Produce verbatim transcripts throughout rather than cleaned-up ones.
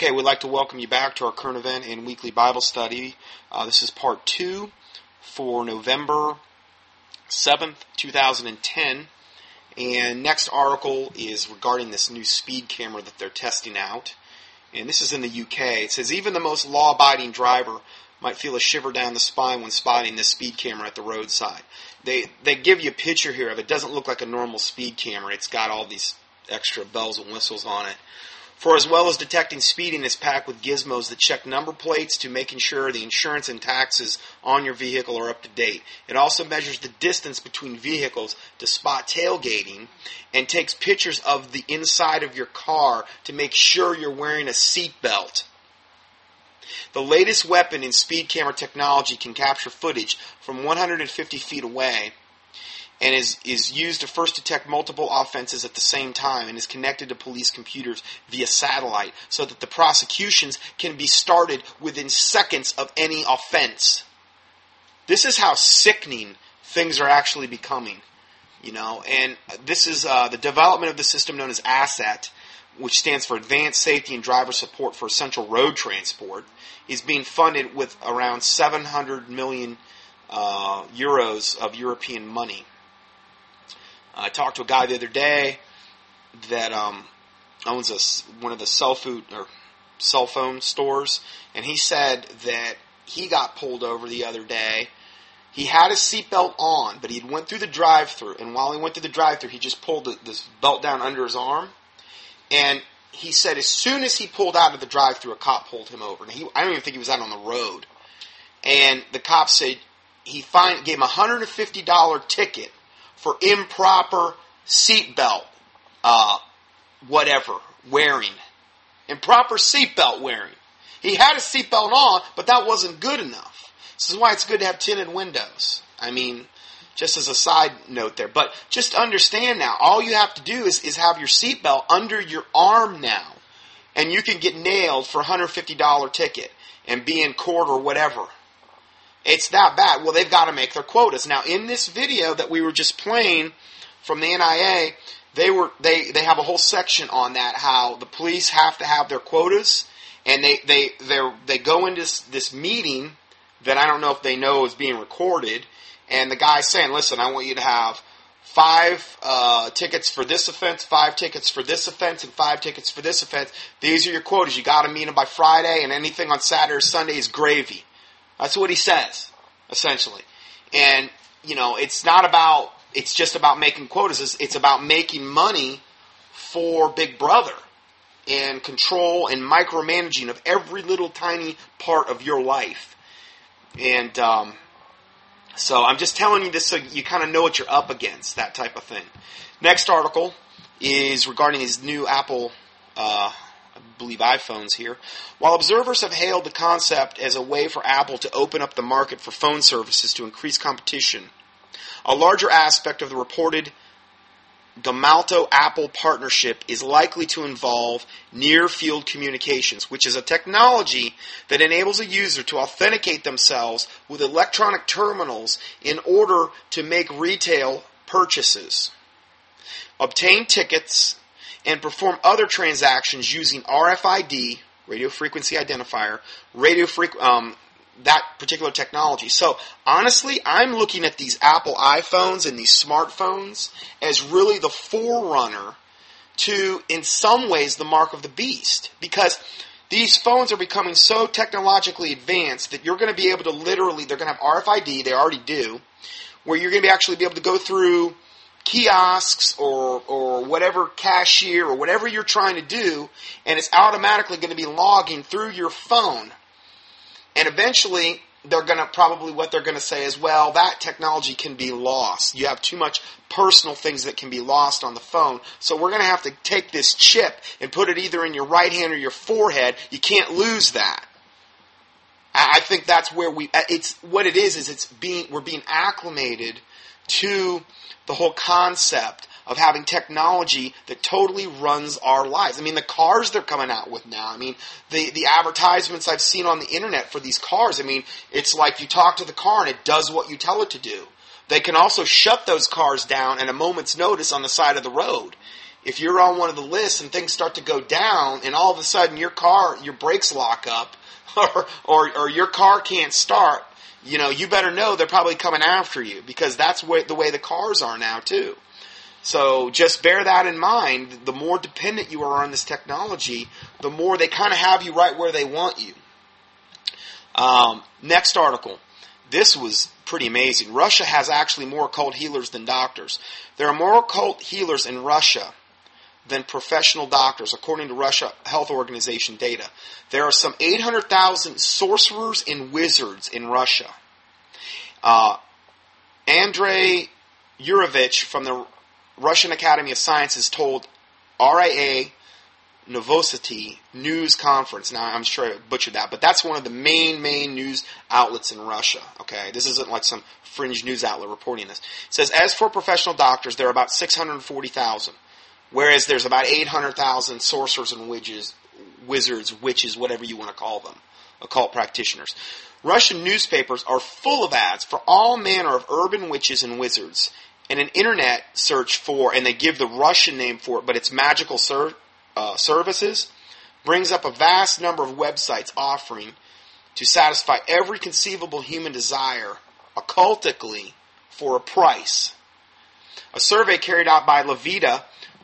Okay, we'd like to welcome you back to our current event and weekly Bible study. Uh, this is part two for November seventh, two thousand ten. And next article is regarding this new speed camera that they're testing out. And this is in the U K. It says, even the most law-abiding driver might feel a shiver down the spine when spotting this speed camera at the roadside. They, they give you a picture here of it. It doesn't look like a normal speed camera. It's got all these extra bells and whistles on it. For as well as detecting speeding, is packed with gizmos that check number plates to making sure the insurance and taxes on your vehicle are up to date. It also measures the distance between vehicles to spot tailgating and takes pictures of the inside of your car to make sure you're wearing a seatbelt. The latest weapon in speed camera technology can capture footage from one hundred fifty feet away and is, is used to first detect multiple offenses at the same time and is connected to police computers via satellite so that the prosecutions can be started within seconds of any offense. This is how sickening things are actually becoming, you know, and this is uh, the development of the system known as ASSET, which stands for Advanced Safety and Driver Support for Essential Road Transport, is being funded with around seven hundred million uh, euros of European money. I talked to a guy the other day that um, owns a, one of the cell food or cell phone stores, and he said that he got pulled over the other day. He had his seatbelt on, but he went through the drive-thru, and while he went through the drive-thru, he just pulled the, this belt down under his arm, and he said as soon as he pulled out of the drive-thru, a cop pulled him over. And he, I don't even think he was out on the road. And the cop said he fined, gave him a one hundred fifty dollars ticket for improper seatbelt, uh, whatever, wearing. Improper seatbelt wearing. He had a seatbelt on, but that wasn't good enough. This is why it's good to have tinted windows. I mean, just as a side note there. But just understand now, all you have to do is, is have your seatbelt under your arm now, and you can get nailed for a one hundred fifty dollars ticket and be in court or whatever. It's that bad. Well, they've got to make their quotas. Now, in this video that we were just playing from the N I A, they were they, they have a whole section on that, how the police have to have their quotas, and they they they go into this, this meeting that I don't know if they know is being recorded, and the guy's saying, listen, I want you to have five uh, tickets for this offense, five tickets for this offense, and five tickets for this offense. These are your quotas. You got to meet them by Friday, and anything on Saturday or Sunday is gravy. That's what he says, essentially. And, you know, it's not about, it's just about making quotas. It's, it's about making money for Big Brother and control and micromanaging of every little tiny part of your life. And um, so I'm just telling you this so you kind of know what you're up against, that type of thing. Next article is regarding these new Apple uh I believe iPhones here. While observers have hailed the concept as a way for Apple to open up the market for phone services to increase competition, a larger aspect of the reported Gemalto-Apple partnership is likely to involve near-field communications, which is a technology that enables a user to authenticate themselves with electronic terminals in order to make retail purchases, obtain tickets, and perform other transactions using R F I D, radio frequency identifier, radio frequ- um, that particular technology. So, honestly, I'm looking at these Apple iPhones and these smartphones as really the forerunner to, in some ways, the mark of the beast. Because these phones are becoming so technologically advanced that you're going to be able to literally, they're going to have R F I D, they already do, where you're going to be actually be able to go through kiosks or or whatever cashier or whatever you're trying to do, and it's automatically going to be logging through your phone. And eventually, they're going to probably what they're going to say is, well, that technology can be lost. You have too much personal things that can be lost on the phone. So we're going to have to take this chip and put it either in your right hand or your forehead. You can't lose that. I, I think that's where we. It's what it is. Is it's being we're being acclimated to the whole concept of having technology that totally runs our lives. I mean, the cars they're coming out with now. I mean, the, the advertisements I've seen on the internet for these cars. I mean, it's like you talk to the car and it does what you tell it to do. They can also shut those cars down at a moment's notice on the side of the road. if you're on one of the lists and things start to go down and all of a sudden your car, your brakes lock up or, or, or your car can't start, you know, you better know they're probably coming after you because that's what, the way the cars are now too. So just bear that in mind. The more dependent you are on this technology, the more they kind of have you right where they want you. Um, next article. This was pretty amazing. Russia has actually more occult healers than doctors. There are more occult healers in Russia than professional doctors, according to Russia Health Organization data. There are some eight hundred thousand sorcerers and wizards in Russia. Uh, Andrei Yurevich from the Russian Academy of Sciences told R I A Novosti news conference. Now, I'm sure I butchered that, but that's one of the main, main news outlets in Russia. Okay, this isn't like some fringe news outlet reporting this. It says, as for professional doctors, there are about six hundred forty thousand, whereas there's about eight hundred thousand sorcerers and witches, wizards, witches, whatever you want to call them, occult practitioners. Russian newspapers are full of ads for all manner of urban witches and wizards, and an internet search for, and they give the Russian name for it, but it's magical ser- uh, services, brings up a vast number of websites offering to satisfy every conceivable human desire occultically for a price. A survey carried out by Levita,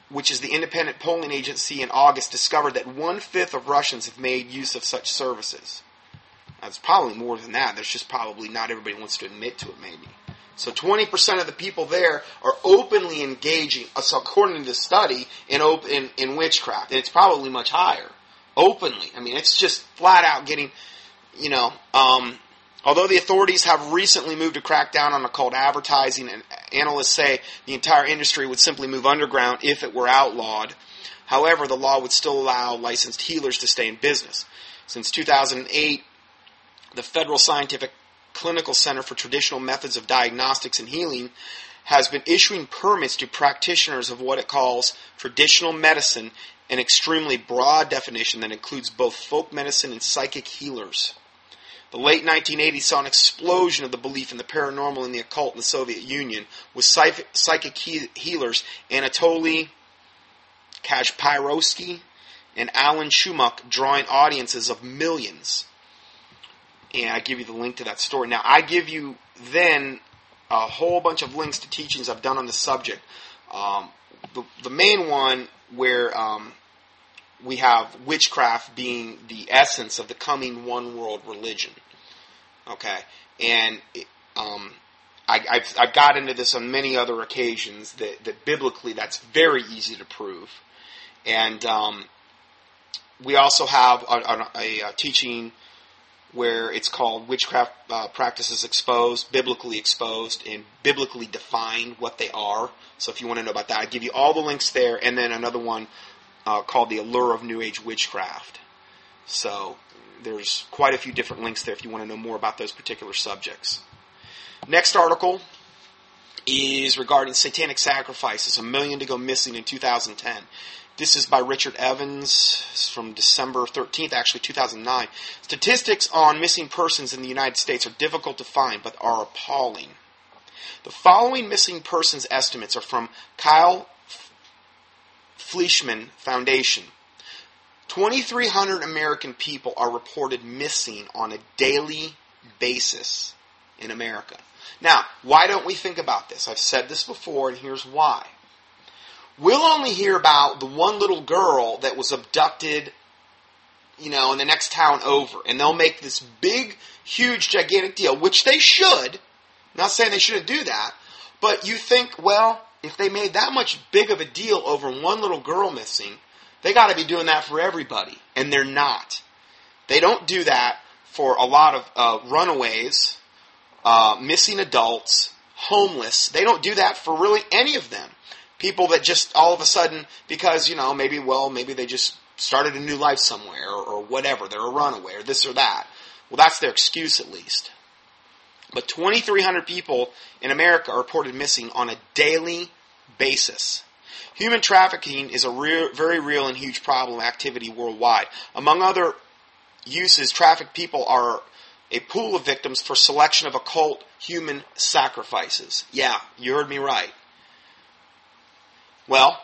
which is the independent polling agency, in August, discovered that one-fifth of Russians have made use of such services. Now, it's probably more than that. There's just probably not everybody wants to admit to it, maybe. So twenty percent of the people there are openly engaging, according to the study, in, op- in in witchcraft. And it's probably much higher. Openly. I mean, it's just flat out getting, you know, um, although the authorities have recently moved to crack down on occult advertising, and analysts say the entire industry would simply move underground if it were outlawed. However, the law would still allow licensed healers to stay in business. Since two thousand eight, the Federal Scientific Clinical Center for Traditional Methods of Diagnostics and Healing has been issuing permits to practitioners of what it calls traditional medicine, an extremely broad definition that includes both folk medicine and psychic healers. The late nineteen eighties saw an explosion of the belief in the paranormal and the occult in the Soviet Union, with psychic healers Anatoly Kashpirovsky and Alan Schumach drawing audiences of millions. And I give you the link to that story. Now, I give you then a whole bunch of links to teachings I've done on the subject. Um, the, the main one where um, we have witchcraft being the essence of the coming one world religion. Okay. And it, um, I, I've, I've got into this on many other occasions that, that biblically that's very easy to prove. And um, we also have a, a, a teaching where it's called Witchcraft uh, Practices Exposed, Biblically Exposed, and Biblically Defined, what they are. So if you want to know about that, I give you all the links there, and then another one uh, called The Allure of New Age Witchcraft. So there's quite a few different links there if you want to know more about those particular subjects. Next article is regarding satanic sacrifices, a million to go missing in two thousand ten. This is by Richard Evans from December thirteenth, actually two thousand nine. Statistics on missing persons in the United States are difficult to find, but are appalling. The following missing persons estimates are from Kyle Fleischman Foundation. two thousand three hundred American people are reported missing on a daily basis in America. Now, why don't we think about this? I've said this before, and here's why. We'll only hear about the one little girl that was abducted, you know, in the next town over. And they'll make this big, huge, gigantic deal, which they should. I'm not saying they shouldn't do that. But you think, well, if they made that much big of a deal over one little girl missing, they got to be doing that for everybody. And they're not. They don't do that for a lot of uh, runaways, uh, missing adults, homeless. They don't do that for really any of them. People that just all of a sudden, because, you know, maybe, well, maybe they just started a new life somewhere or, or whatever. They're a runaway or this or that. Well, that's their excuse at least. But two thousand three hundred people in America are reported missing on a daily basis. Human trafficking is a real, very real and huge problem activity worldwide. Among other uses, trafficked people are a pool of victims for selection of occult human sacrifices. Yeah, you heard me right. Well,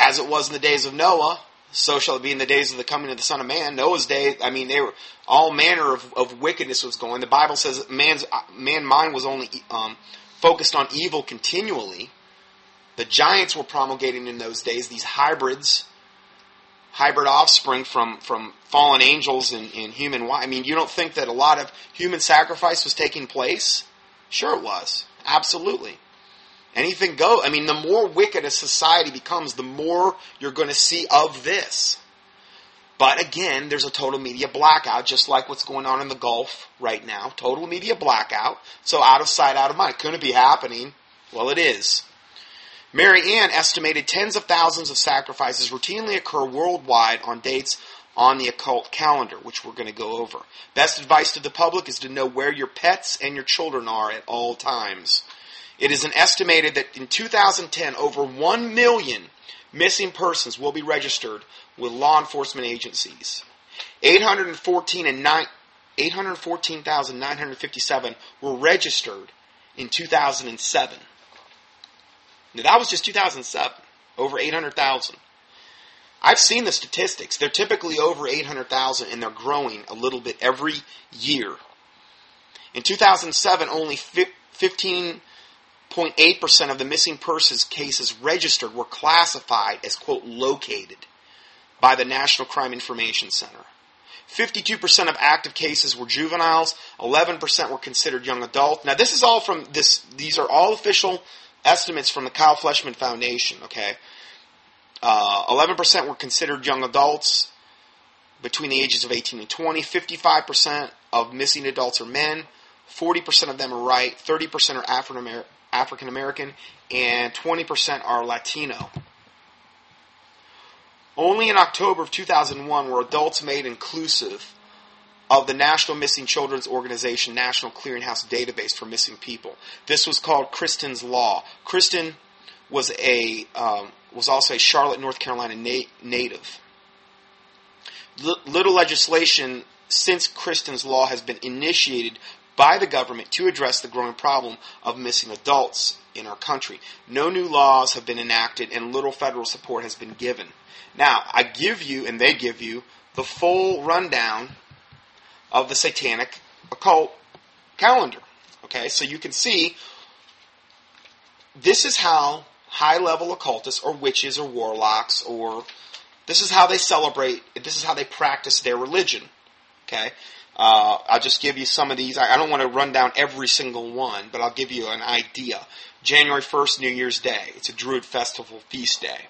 as it was in the days of Noah, so shall it be in the days of the coming of the Son of Man. Noah's day, I mean, they were all manner of, of wickedness was going. The Bible says man's man mind was only um, focused on evil continually. The giants were promulgating in those days these hybrids, hybrid offspring from, from fallen angels and, and human. I mean, you don't think that a lot of human sacrifice was taking place? Sure, it was. Absolutely. Anything goes. I mean, the more wicked a society becomes, the more you're going to see of this. But again, there's a total media blackout, just like what's going on in the Gulf right now. Total media blackout. So out of sight, out of mind. Couldn't be happening. Well, it is. Maryann estimated tens of thousands of sacrifices routinely occur worldwide on dates on the occult calendar, which we're going to go over. Best advice to the public is to know where your pets and your children are at all times. It is an estimated that in two thousand ten, over one million missing persons will be registered with law enforcement agencies. eight hundred fourteen thousand nine hundred fifty-seven were registered in two thousand seven. Now, that was just two thousand seven, over eight hundred thousand. I've seen the statistics. They're typically over eight hundred thousand, and they're growing a little bit every year. In two thousand seven, only fifteen point eight percent of the missing persons cases registered were classified as, quote, located by the National Crime Information Center. fifty-two percent of active cases were juveniles. eleven percent were considered young adult. Now, this is all from this. These are all official estimates from the Kyle Fleischman Foundation, okay? Uh, eleven percent were considered young adults between the ages of eighteen and twenty. fifty-five percent of missing adults are men. forty percent of them are white. thirty percent are Afro- African American. And twenty percent are Latino. Only in October of two thousand one were adults made inclusive of the National Missing Children's Organization National Clearinghouse Database for Missing People. This was called Kristen's Law. Kristen was a um, was also a Charlotte, North Carolina na- native. L- little legislation since Kristen's Law has been initiated by the government to address the growing problem of missing adults in our country. No new laws have been enacted and little federal support has been given. Now, I give you, and they give you, the full rundown of the satanic occult calendar. Okay, so you can see this is how high-level occultists or witches or warlocks or this is how they celebrate, this is how they practice their religion. Okay, uh, I'll just give you some of these. I, I don't want to run down every single one, but I'll give you an idea. January first, New Year's Day. It's a Druid festival feast day.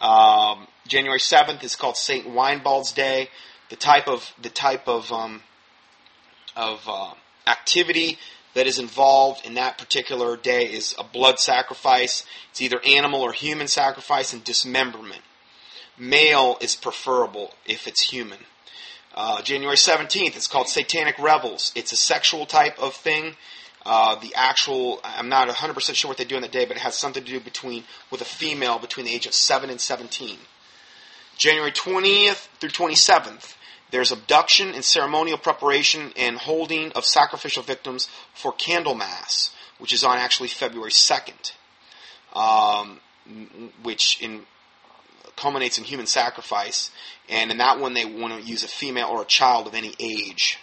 Um, January seventh is called Saint Weinbald's Day. The type of the type of um, of uh, activity that is involved in that particular day is a blood sacrifice. It's either animal or human sacrifice and dismemberment. Male is preferable if it's human. Uh, January seventeenth, it's called Satanic Revels. It's a sexual type of thing. Uh, the actual, I'm not one hundred percent sure what they do on the day, but it has something to do between with a female between the age of seven and seventeen. January twentieth through twenty-seventh, there's abduction and ceremonial preparation and holding of sacrificial victims for Candlemas, which is on actually February second, um, which in, culminates in human sacrifice. And in that one, they want to use a female or a child of any age.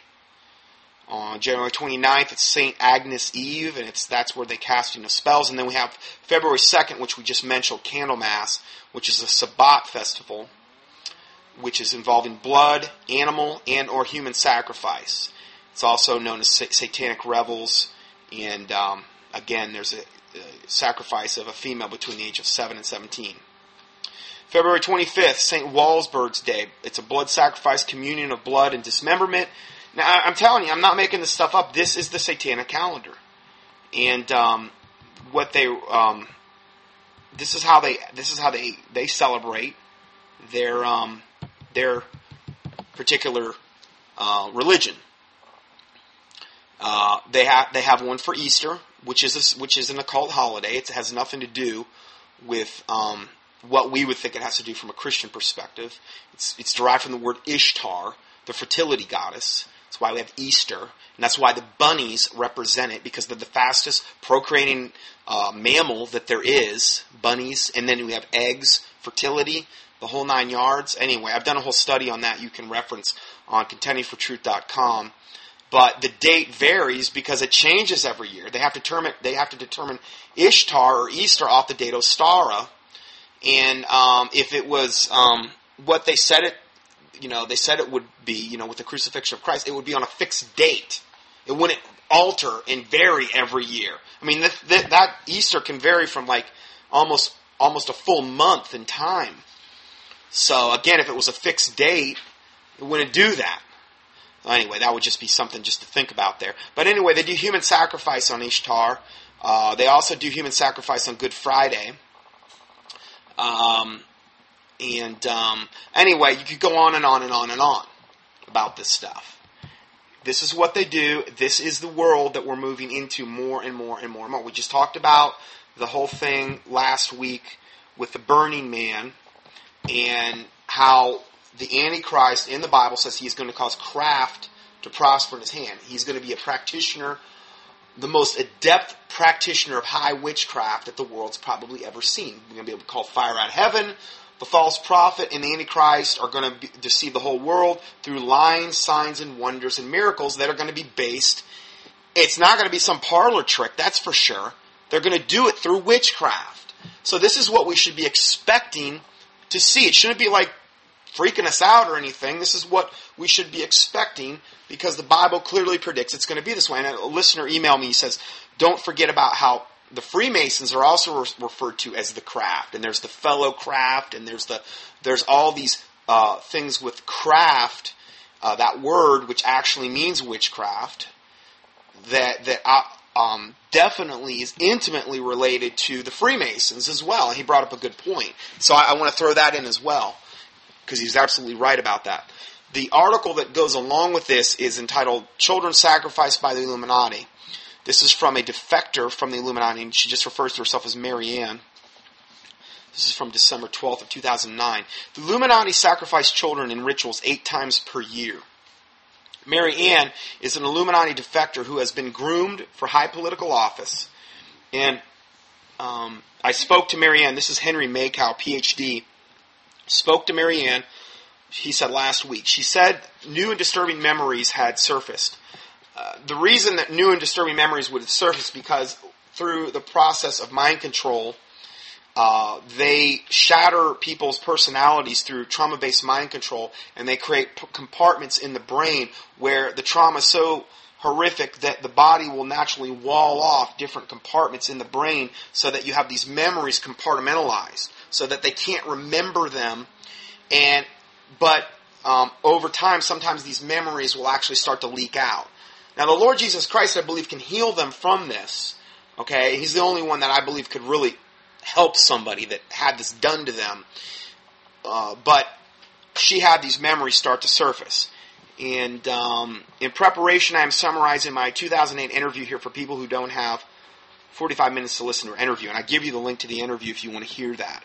On January twenty-ninth, it's Saint Agnes Eve, and it's that's where they cast, you know, spells. And then we have February second, which we just mentioned, Candlemas, which is a Sabbat festival, which is involving blood, animal, and or human sacrifice. It's also known as Satanic Revels, and um, again, there's a, a sacrifice of a female between the age of seven and seventeen. February twenty-fifth, Saint Walsburg's Day. It's a blood sacrifice, communion of blood, and dismemberment. Now, I'm telling you, I'm not making this stuff up. This is the satanic calendar. And um, what they, um, this is how they, this is how they, they celebrate their, um, their particular uh, religion. Uh, they have they have one for Easter, which is a, which is an occult holiday. It has nothing to do with um, what we would think it has to do from a Christian perspective. It's it's derived from the word Ishtar, the fertility goddess. That's why we have Easter, and that's why the bunnies represent it because they're the fastest procreating uh, mammal that there is. Bunnies, and then we have eggs, fertility, the whole nine yards. Anyway, I've done a whole study on that you can reference on contending for truth dot com. But the date varies because it changes every year. They have to determine, they have to determine Ishtar or Easter off the date Ostara. And um, if it was um, what they said it, you know, they said it would be, you know, with the crucifixion of Christ, it would be on a fixed date. It wouldn't alter and vary every year. I mean, th- th- that Easter can vary from like almost almost a full month in time. So again, if it was a fixed date, it wouldn't do that. Anyway, that would just be something just to think about there. But anyway, they do human sacrifice on Ishtar. Uh, they also do human sacrifice on Good Friday. Um, and um, anyway, you could go on and on and on and on about this stuff. This is what they do. This is the world that we're moving into more and more and more and more. We just talked about the whole thing last week with the Burning Man and how the Antichrist in the Bible says he is going to cause craft to prosper in his hand. He's going to be a practitioner, the most adept practitioner of high witchcraft that the world's probably ever seen. We're going to be able to call fire out of heaven. The false prophet and the Antichrist are going to be, deceive the whole world through lying signs and wonders and miracles that are going to be based. It's not going to be some parlor trick, that's for sure. They're going to do it through witchcraft. So this is what we should be expecting to see. It shouldn't be like freaking us out or anything. This is what we should be expecting because the Bible clearly predicts it's going to be this way. And a listener emailed me, he says, don't forget about how the Freemasons are also re- referred to as the craft, and there's the fellow craft, and there's the there's all these uh, things with craft, uh, that word which actually means witchcraft, that that uh, um, definitely is intimately related to the Freemasons as well. He brought up a good point, so I, I want to throw that in as well because he's absolutely right about that. The article that goes along with this is entitled "Children Sacrificed by the Illuminati." This is from a defector from the Illuminati, and she just refers to herself as Maryann. This is from December twelfth of two thousand nine. The Illuminati sacrifice children in rituals eight times per year. Maryann is an Illuminati defector who has been groomed for high political office. And um, I spoke to Maryann. This is Henry Makow, P H D. Spoke to Maryann, he said last week. She said new and disturbing memories had surfaced. Uh, the reason that new and disturbing memories would have surfaced because through the process of mind control, uh, they shatter people's personalities through trauma-based mind control, and they create p- compartments in the brain where the trauma is so horrific that the body will naturally wall off different compartments in the brain so that you have these memories compartmentalized, so that they can't remember them. And but um, over time, sometimes these memories will actually start to leak out. Now, the Lord Jesus Christ, I believe, can heal them from this, okay? He's the only one that I believe could really help somebody that had this done to them. Uh, but she had these memories start to surface. And um, in preparation, I am summarizing my two thousand eight interview here for people who don't have forty-five minutes to listen to her interview. And I give you the link to the interview if you want to hear that.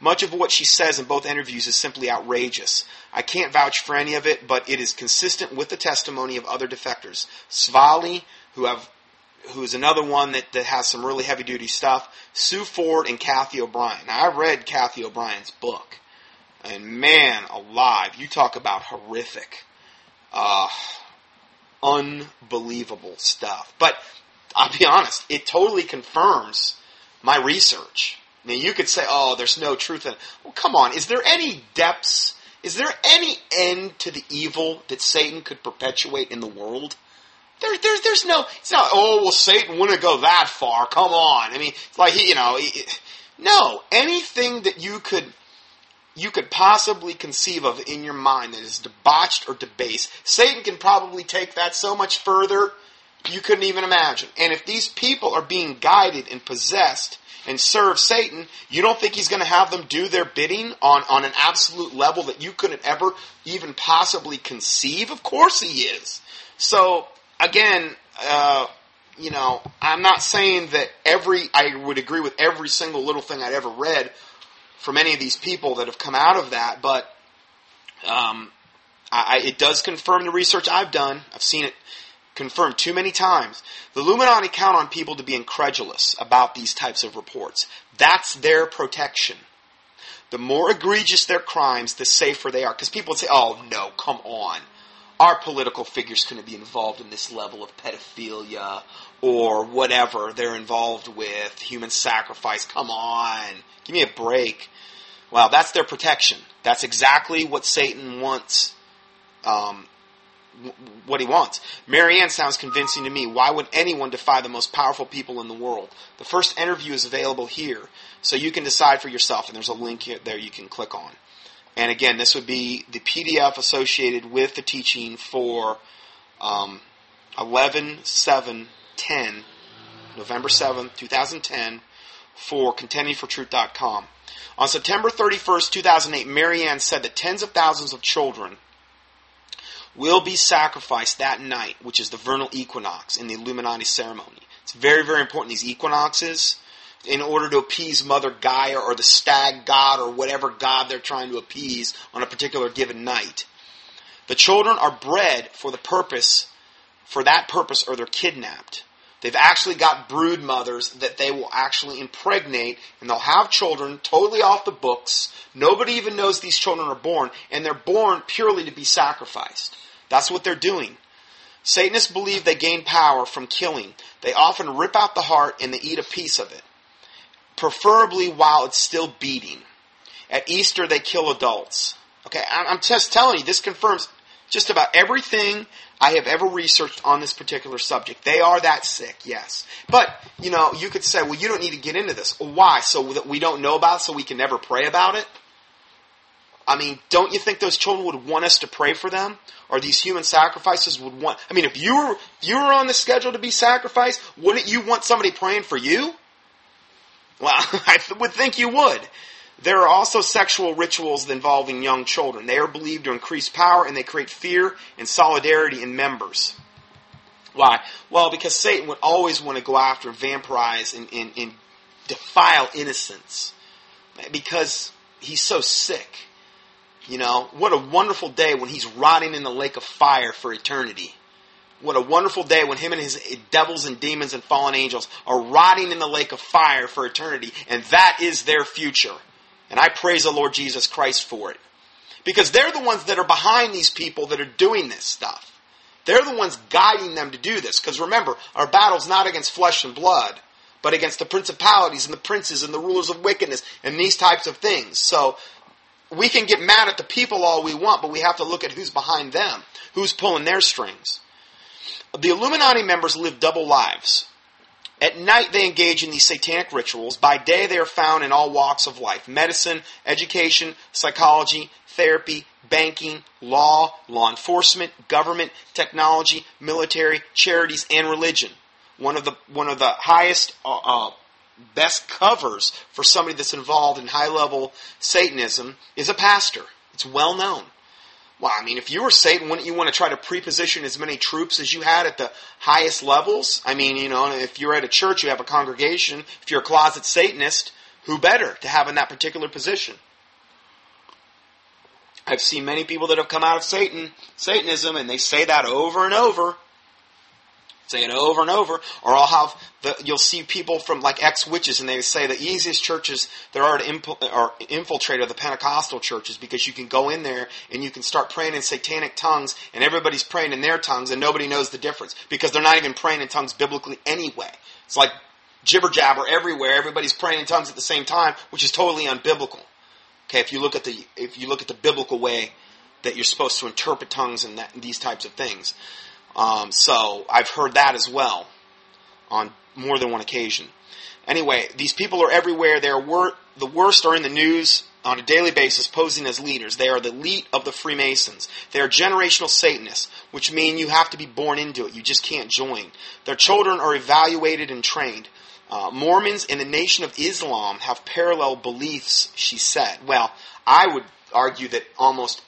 Much of what she says in both interviews is simply outrageous. I can't vouch for any of it, but it is consistent with the testimony of other defectors. Svali, who have, who's another one that, that has some really heavy-duty stuff, Sue Ford, and Kathy O'Brien. Now, I read Kathy O'Brien's book, and man alive, you talk about horrific, uh, unbelievable stuff. But I'll be honest, it totally confirms my research. Now, you could say, oh, there's no truth in it. Well, come on. Is there any depths? Is there any end to the evil that Satan could perpetuate in the world? There, there, there's no, it's not, oh, well, Satan wouldn't go that far. Come on. I mean, it's like, he, you know, he, no. Anything that you could, you could possibly conceive of in your mind that is debauched or debased, Satan can probably take that so much further you couldn't even imagine. And if these people are being guided and possessed and serve Satan, you don't think he's going to have them do their bidding on, on an absolute level that you couldn't ever even possibly conceive? Of course he is. So, again, uh, you know, I'm not saying that every, I would agree with every single little thing I'd ever read from any of these people that have come out of that, but um, I, it does confirm the research I've done. I've seen it confirmed too many times. The Illuminati count on people to be incredulous about these types of reports. That's their protection. The more egregious their crimes, the safer they are. Because people would say, oh, no, come on. Our political figures couldn't be involved in this level of pedophilia or whatever they're involved with, human sacrifice. Come on. Give me a break. Well, that's their protection. That's exactly what Satan wants. Um, what he wants. Maryann sounds convincing to me. Why would anyone defy the most powerful people in the world? The first interview is available here, so you can decide for yourself, and there's a link here, there you can click on. And again, this would be the P D F associated with the teaching for um, eleven seven ten, November seventh, twenty ten, for Contending For Truth dot com. On September thirty-first, two thousand eight, Maryann said that tens of thousands of children will be sacrificed that night, which is the vernal equinox in the Illuminati ceremony. It's very, very important, these equinoxes, in order to appease Mother Gaia or the stag god or whatever god they're trying to appease on a particular given night. The children are bred for the purpose, for that purpose, or they're kidnapped. They've actually got brood mothers that they will actually impregnate, and they'll have children totally off the books. Nobody even knows these children are born, and they're born purely to be sacrificed. That's what they're doing. Satanists believe they gain power from killing. They often rip out the heart and they eat a piece of it, preferably while it's still beating. At Easter, they kill adults. Okay, I'm just telling you, this confirms just about everything I have ever researched on this particular subject. They are that sick, yes. But, you know, you could say, well, you don't need to get into this. Why? So that we don't know about it, so we can never pray about it? I mean, don't you think those children would want us to pray for them? Or these human sacrifices would want... I mean, if you were, you were on the schedule to be sacrificed, wouldn't you want somebody praying for you? Well, I would think you would. There are also sexual rituals involving young children. They are believed to increase power, and they create fear and solidarity in members. Why? Well, because Satan would always want to go after and vampirize and, and, and defile innocence. Because he's so sick. You know, what a wonderful day when he's rotting in the lake of fire for eternity. What a wonderful day when him and his devils and demons and fallen angels are rotting in the lake of fire for eternity. And that is their future. And I praise the Lord Jesus Christ for it. Because they're the ones that are behind these people that are doing this stuff. They're the ones guiding them to do this. Because remember, our battle's not against flesh and blood, but against the principalities and the princes and the rulers of wickedness and these types of things. So we can get mad at the people all we want, but we have to look at who's behind them, who's pulling their strings. The Illuminati members live double lives. At night, they engage in these satanic rituals. By day, they are found in all walks of life. Medicine, education, psychology, therapy, banking, law, law enforcement, government, technology, military, charities, and religion. One of the one of the highest, uh, uh, best covers for somebody that's involved in high-level Satanism is a pastor. It's well known. Well, I mean, if you were Satan, wouldn't you want to try to pre-position as many troops as you had at the highest levels? I mean, you know, if you're at a church, you have a congregation. If you're a closet Satanist, who better to have in that particular position? I've seen many people that have come out of Satan, Satanism, and they say that over and over. Say it over and over. Or I'll have the, you'll see people from like ex-witches, and they say the easiest churches there are to imp, or infiltrate are the Pentecostal churches, because you can go in there and you can start praying in satanic tongues, and everybody's praying in their tongues, and nobody knows the difference because they're not even praying in tongues biblically anyway. It's like jibber jabber everywhere. Everybody's praying in tongues at the same time, which is totally unbiblical. Okay, if you look at the if you look at the biblical way that you're supposed to interpret tongues and, that, and these types of things. Um, so, I've heard that as well, on more than one occasion. Anyway, these people are everywhere. They are wor- the worst are in the news on a daily basis, posing as leaders. They are the elite of the Freemasons. They are generational Satanists, which mean you have to be born into it. You just can't join. Their children are evaluated and trained. Uh, Mormons in the Nation of Islam have parallel beliefs, she said. Well, I would argue that almost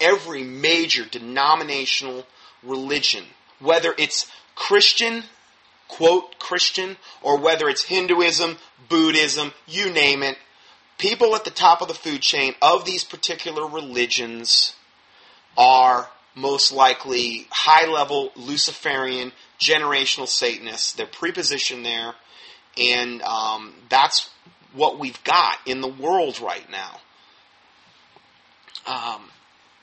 every major denominational religion, whether it's Christian, quote Christian, or whether it's Hinduism, Buddhism, you name it, people at the top of the food chain of these particular religions are most likely high-level Luciferian, generational Satanists. They're prepositioned there, and um, that's what we've got in the world right now. Um,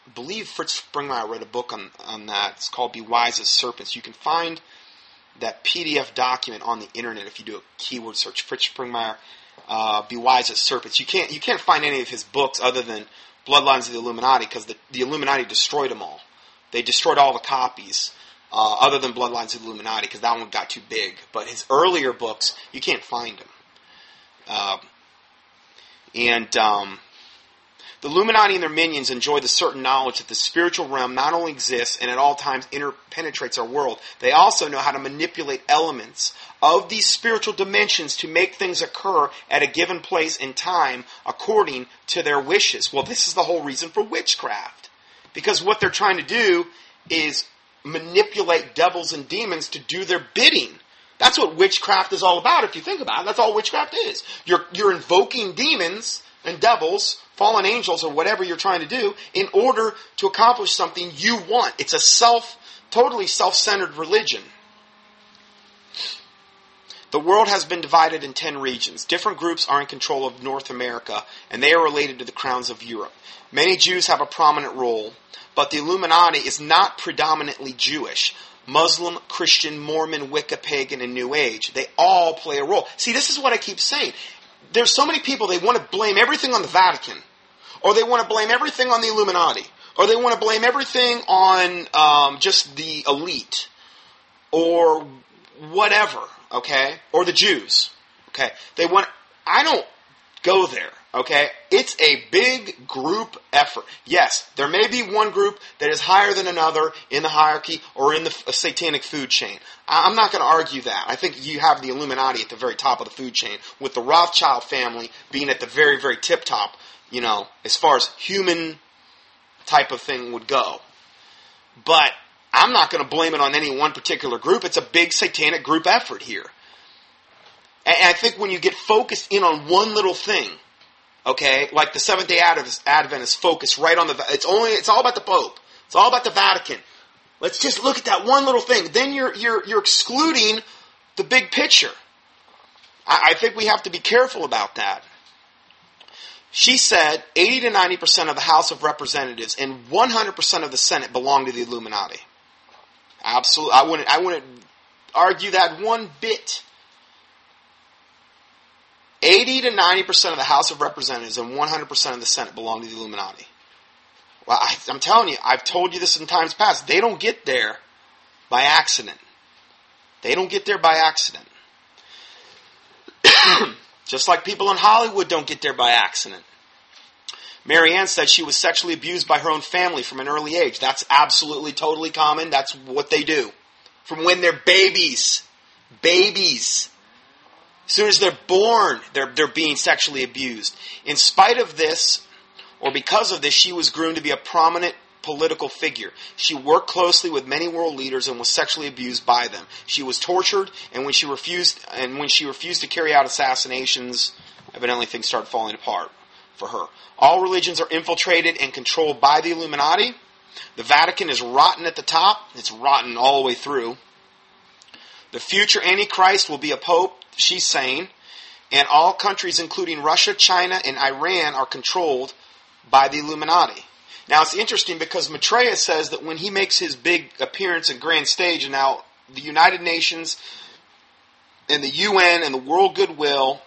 I believe Fritz Springmeier wrote a book on, on that. It's called Be Wise as Serpents. You can find that P D F document on the internet if you do a keyword search. Fritz Springmeier, uh, Be Wise as Serpents. You can't, you can't find any of his books other than Bloodlines of the Illuminati, because the, the Illuminati destroyed them all. They destroyed all the copies uh, other than Bloodlines of the Illuminati, because that one got too big. But his earlier books, you can't find them. Uh, and... Um, The Illuminati and their minions enjoy the certain knowledge that the spiritual realm not only exists and at all times interpenetrates our world, they also know how to manipulate elements of these spiritual dimensions to make things occur at a given place and time according to their wishes. Well, this is the whole reason for witchcraft. Because what they're trying to do is manipulate devils and demons to do their bidding. That's what witchcraft is all about, if you think about it. That's all witchcraft is. You're, you're invoking demons and devils, fallen angels, or whatever you're trying to do, in order to accomplish something you want. It's a self, totally self-centered religion. The world has been divided in ten regions. Different groups are in control of North America, and they are related to the crowns of Europe. Many Jews have a prominent role, but the Illuminati is not predominantly Jewish. Muslim, Christian, Mormon, Wicca, Pagan, and New Age, they all play a role. See, this is what I keep saying. There's so many people, they want to blame everything on the Vatican, or they want to blame everything on the Illuminati, or they want to blame everything on um, just the elite, or whatever, okay, or the Jews, okay. They want. I don't go there, okay. It's a big group effort. Yes, there may be one group that is higher than another in the hierarchy or in the satanic food chain. I'm not going to argue that. I think you have the Illuminati at the very top of the food chain, with the Rothschild family being at the very, very tip top, you know, as far as human type of thing would go. But I'm not going to blame it on any one particular group. It's a big satanic group effort here. And I think when you get focused in on one little thing, okay, like the Seventh-day Adventists focus right on the, it's only, it's all about the Pope. It's all about the Vatican. Let's just look at that one little thing. Then you're, you're, you're excluding the big picture. I, I think we have to be careful about that. She said eighty to ninety percent of the House of Representatives and one hundred percent of the Senate belong to the Illuminati. Absolutely. I wouldn't, I wouldn't argue that one bit. eighty to ninety percent of the House of Representatives and one hundred percent of the Senate belong to the Illuminati. Well, I, I'm telling you, I've told you this in times past. They don't get there by accident. They don't get there by accident. Just like people in Hollywood don't get there by accident. Maryann said she was sexually abused by her own family from an early age. That's absolutely, totally common. That's what they do. From when they're babies. Babies. As soon as they're born, they're, they're being sexually abused. In spite of this, or because of this, she was groomed to be a prominent political figure. She worked closely with many world leaders and was sexually abused by them. She was tortured, and when she refused, and when she refused to carry out assassinations, evidently things started falling apart for her. All religions are infiltrated and controlled by the Illuminati. The Vatican is rotten at the top. It's rotten all the way through. The future Antichrist will be a pope, she's saying, and all countries including Russia, China, and Iran are controlled by the Illuminati. Now it's interesting because Maitreya says that when he makes his big appearance in Grand Stage, and now the United Nations and the U N and the World Goodwill,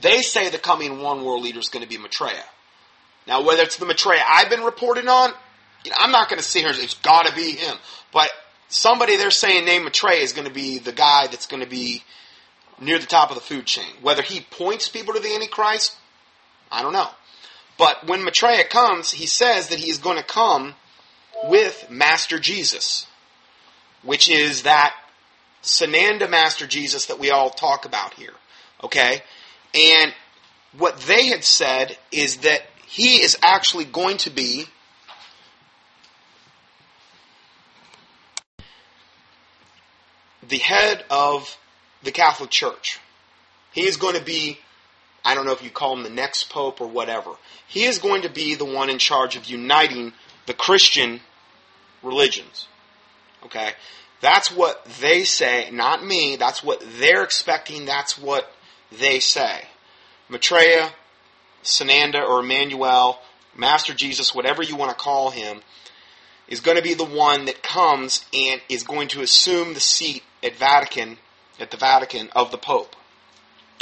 they say the coming one world leader is going to be Maitreya. Now whether it's the Maitreya I've been reporting on, you know, I'm not going to sit here and say it's got to be him, but somebody they're saying named Maitreya is going to be the guy that's going to be near the top of the food chain. Whether he points people to the Antichrist, I don't know. But when Maitreya comes, he says that he is going to come with Master Jesus, which is that Sananda Master Jesus that we all talk about here. Okay? And what they had said is that he is actually going to be the head of the Catholic Church. He is going to be, I don't know if you call him the next pope or whatever. He is going to be the one in charge of uniting the Christian religions. Okay? That's what they say, not me. That's what they're expecting. That's what they say. Maitreya, Sananda, or Emmanuel, Master Jesus, whatever you want to call him, is going to be the one that comes and is going to assume the seat at Vatican, at the Vatican of the Pope.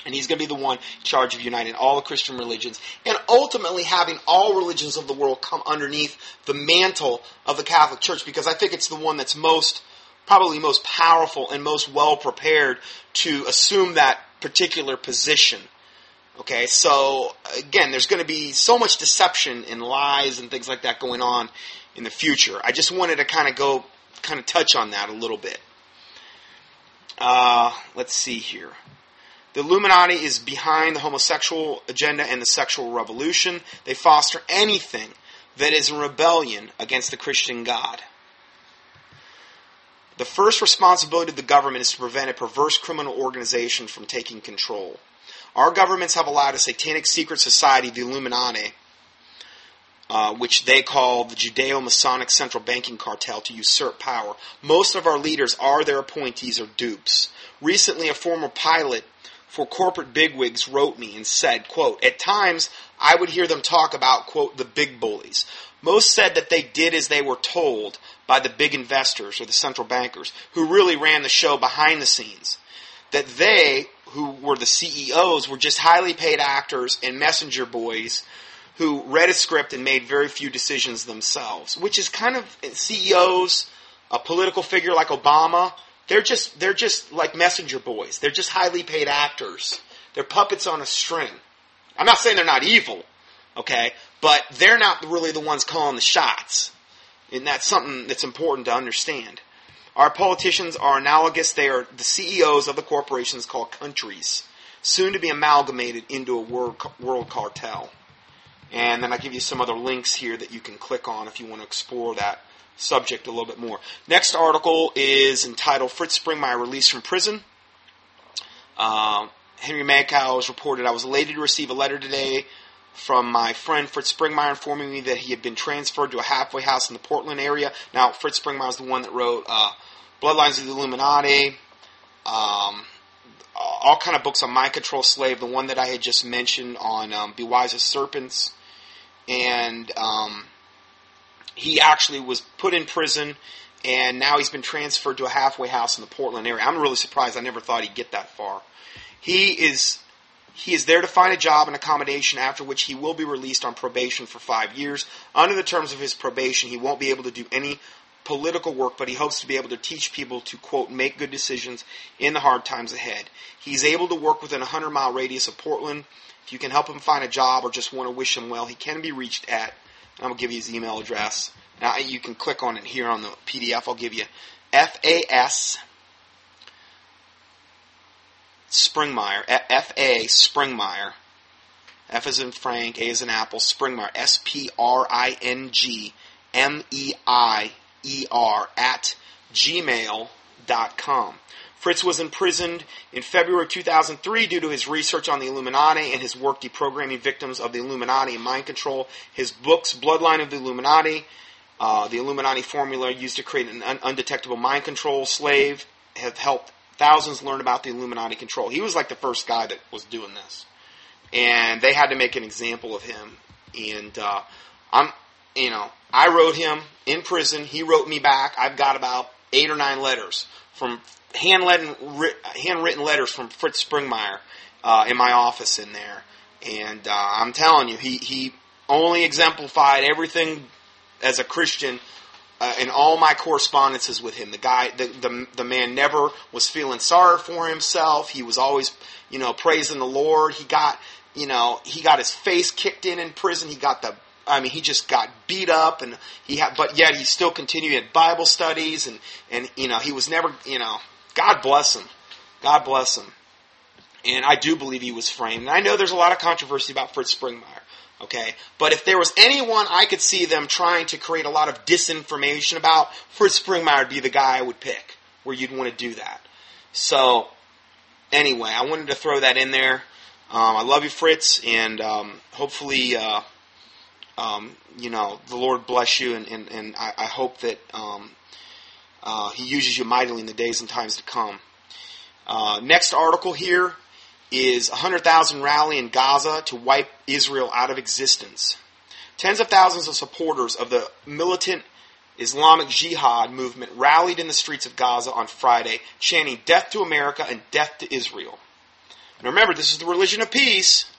And he's going to be the one in charge of uniting all the Christian religions and ultimately having all religions of the world come underneath the mantle of the Catholic Church, because I think it's the one that's most, probably most powerful and most well prepared to assume that particular position. Okay, so again, there's going to be so much deception and lies and things like that going on in the future. I just wanted to kind of go, kind of touch on that a little bit. Uh, let's see here. The Illuminati is behind the homosexual agenda and the sexual revolution. They foster anything that is in rebellion against the Christian God. The first responsibility of the government is to prevent a perverse criminal organization from taking control. Our governments have allowed a satanic secret society, the Illuminati, uh, which they call the Judeo-Masonic Central Banking Cartel, to usurp power. Most of our leaders are their appointees or dupes. Recently, a former pilot for corporate bigwigs wrote me and said, quote, "At times, I would hear them talk about, quote, the big bullies. Most said that they did as they were told by the big investors or the central bankers who really ran the show behind the scenes. That they, who were the C E Os, were just highly paid actors and messenger boys who read a script and made very few decisions themselves," which is kind of C E Os, a political figure like Obama. They're just they're just like messenger boys. They're just highly paid actors. They're puppets on a string. I'm not saying they're not evil, okay, but they're not really the ones calling the shots, and that's something that's important to understand. Our politicians are analogous. They are the C E Os of the corporations called countries, soon to be amalgamated into a world, world cartel. And then I give you some other links here that you can click on if you want to explore that subject a little bit more. Next article is entitled, "Fritz Springmeier Released from Prison." Uh, Henry Mankow has reported, "I was elated to receive a letter today from my friend Fritz Springmeier informing me that he had been transferred to a halfway house in the Portland area." Now, Fritz Springmeier is the one that wrote uh, Bloodlines of the Illuminati, um, all kind of books on Mind Control Slave, the one that I had just mentioned on um, Be Wise as Serpents, and um, he actually was put in prison, and now he's been transferred to a halfway house in the Portland area. I'm really surprised. I never thought he'd get that far. He is... He is there to find a job and accommodation, after which he will be released on probation for five years. Under the terms of his probation, he won't be able to do any political work, but he hopes to be able to teach people to, quote, make good decisions in the hard times ahead. He's able to work within a hundred-mile radius of Portland. If you can help him find a job or just want to wish him well, he can be reached at, and I'm going to give you his email address. Now, you can click on it here on the P D F. I'll give you F A S Springmeier, F A Springmeier, F as in Frank, A as in Apple, Springmeier, S P R I N G M E I E R, at gmail dot com. Fritz was imprisoned in February two thousand three due to his research on the Illuminati and his work deprogramming victims of the Illuminati and mind control. His books, Bloodline of the Illuminati, uh, the Illuminati formula used to create an un- undetectable mind control slave, have helped thousands learned about the Illuminati control. He was like the first guy that was doing this, and they had to make an example of him. And uh, I'm, you know, I wrote him in prison. He wrote me back. I've got about eight or nine letters from handwritten, handwritten letters from Fritz Springmeier uh, in my office in there. And uh, I'm telling you, he he only exemplified everything as a Christian. Uh, in all my correspondences with him, the guy, the, the the man never was feeling sorry for himself. He was always, you know, praising the Lord. He got, you know, he got his face kicked in in prison. He got the, I mean, he just got beat up, and he had, but yet he still continued at Bible studies, and and you know, he was never, you know, God bless him, God bless him, and I do believe he was framed. And I know there's a lot of controversy about Fritz Springmeier. Okay, but if there was anyone I could see them trying to create a lot of disinformation about, Fritz Springmeier would be the guy I would pick, where you'd want to do that. So, anyway, I wanted to throw that in there. Um, I love you, Fritz, and um, hopefully, uh, um, you know, the Lord bless you, and, and, and I, I hope that um, uh, He uses you mightily in the days and times to come. Uh, next article here is one hundred thousand rally in Gaza to wipe Israel out of existence. Tens of thousands of supporters of the militant Islamic Jihad movement rallied in the streets of Gaza on Friday, chanting death to America and death to Israel. And remember, this is the religion of peace.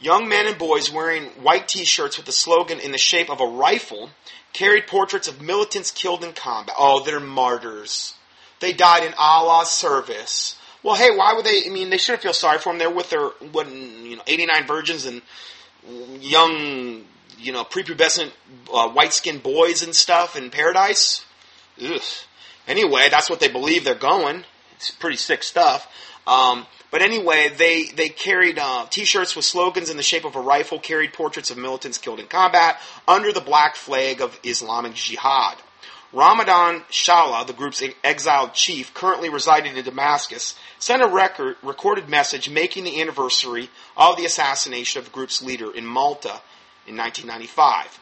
Young men and boys wearing white t-shirts with the slogan in the shape of a rifle carried portraits of militants killed in combat. Oh, they're martyrs. They died in Allah's service. Well, hey, why would they? I mean, they shouldn't feel sorry for them. They're with their what, you know, eighty-nine virgins and young, you know, prepubescent uh, white-skinned boys and stuff in paradise. Ugh. Anyway, that's what they believe they're going. It's pretty sick stuff. Um, but anyway, they, they carried uh, T-shirts with slogans in the shape of a rifle, carried portraits of militants killed in combat under the black flag of Islamic Jihad. Ramadan Shallah, the group's exiled chief, currently residing in Damascus, sent a record, recorded message making the anniversary of the assassination of the group's leader in Malta in nineteen ninety-five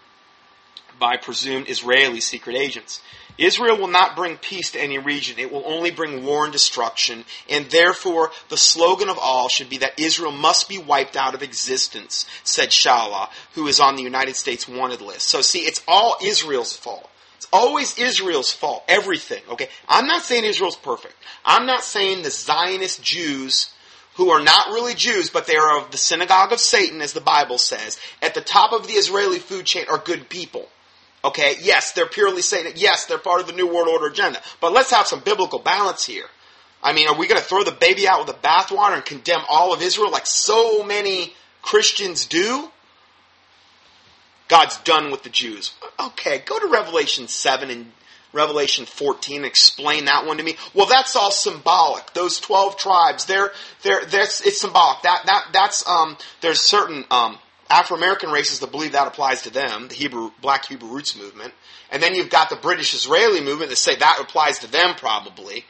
by presumed Israeli secret agents. Israel will not bring peace to any region. It will only bring war and destruction. And therefore, the slogan of all should be that Israel must be wiped out of existence, said Shallah, who is on the United States wanted list. So see, it's all Israel's fault. It's always Israel's fault. Everything. Okay, I'm not saying Israel's perfect. I'm not saying the Zionist Jews, who are not really Jews, but they are of the synagogue of Satan, as the Bible says, at the top of the Israeli food chain are good people. Okay, yes, they're purely Satanic. Yes, they're part of the New World Order agenda. But let's have some biblical balance here. I mean, are we going to throw the baby out with the bathwater and condemn all of Israel like so many Christians do? God's done with the Jews. Okay, go to Revelation seven and Revelation fourteen and explain that one to me. Well, that's all symbolic. Those twelve tribes, they're, they're, they're, it's symbolic. That, that, that's, um, there's certain... Um, Afro-American races that believe that applies to them, the Hebrew, Black Hebrew Roots movement. And then you've got the British-Israeli movement that say that applies to them probably.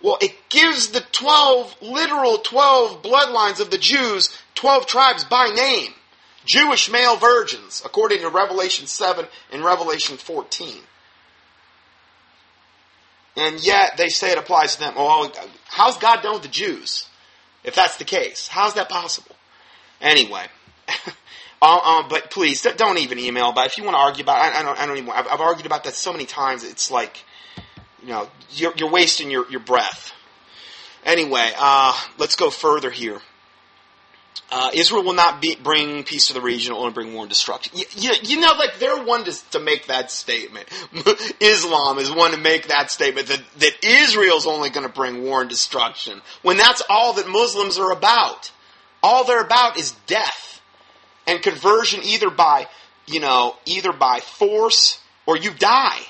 Well, it gives the twelve, literal twelve bloodlines of the Jews, twelve tribes by name. Jewish male virgins, according to Revelation seven and Revelation fourteen. And yet they say it applies to them. Well, how's God done with the Jews? If that's the case, how's that possible? Anyway. um, um, but please, don't even email. But if you want to argue about, I, I don't, I don't even. I've, I've argued about that so many times. It's like, you know, you're, you're wasting your, your breath. Anyway, uh, let's go further here. Uh, Israel will not be, bring peace to the region, or bring war and destruction. You, you, you know, like they're one to, to make that statement. Islam is one to make that statement that that Israel's only going to bring war and destruction when that's all that Muslims are about. All they're about is death and conversion, either by, you know, either by force or you die.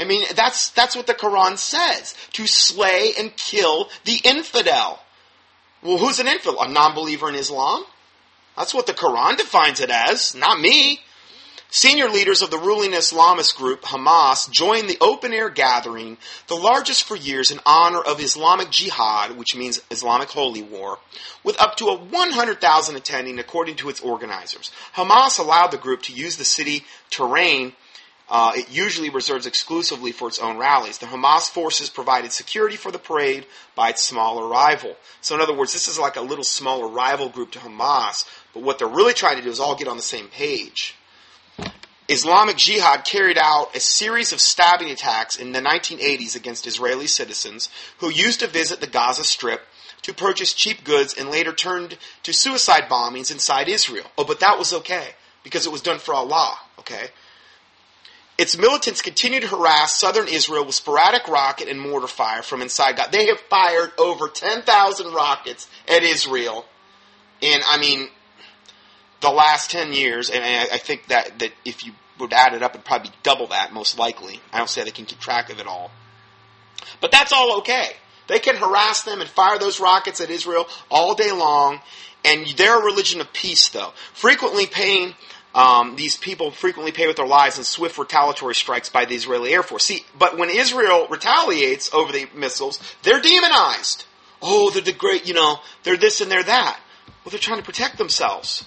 I mean, that's that's what the Quran says, to slay and kill the infidel. Well, who's an infidel? A non-believer in Islam? That's what the Quran defines it as, not me. Senior leaders of the ruling Islamist group Hamas joined the open-air gathering, the largest for years, in honor of Islamic Jihad, which means Islamic Holy War, with up to one hundred thousand attending, according to its organizers. Hamas allowed the group to use the city terrain uh, it usually reserves exclusively for its own rallies. The Hamas forces provided security for the parade by its smaller rival. So in other words, this is like a little smaller rival group to Hamas, but what they're really trying to do is all get on the same page. Islamic Jihad carried out a series of stabbing attacks in the nineteen eighties against Israeli citizens who used to visit the Gaza Strip to purchase cheap goods and later turned to suicide bombings inside Israel. Oh, but that was okay, because it was done for Allah, okay? Its militants continued to harass southern Israel with sporadic rocket and mortar fire from inside Gaza. They have fired over ten thousand rockets at Israel, and I mean... the last ten years, and I think that, that if you would add it up, it'd probably be double that, most likely. I don't say they can keep track of it all. But that's all okay. They can harass them and fire those rockets at Israel all day long, and they're a religion of peace, though. Frequently paying, um, these people frequently pay with their lives in swift retaliatory strikes by the Israeli Air Force. See, but when Israel retaliates over the missiles, they're demonized. Oh, they're the great, you know, they're this and they're that. Well, they're trying to protect themselves.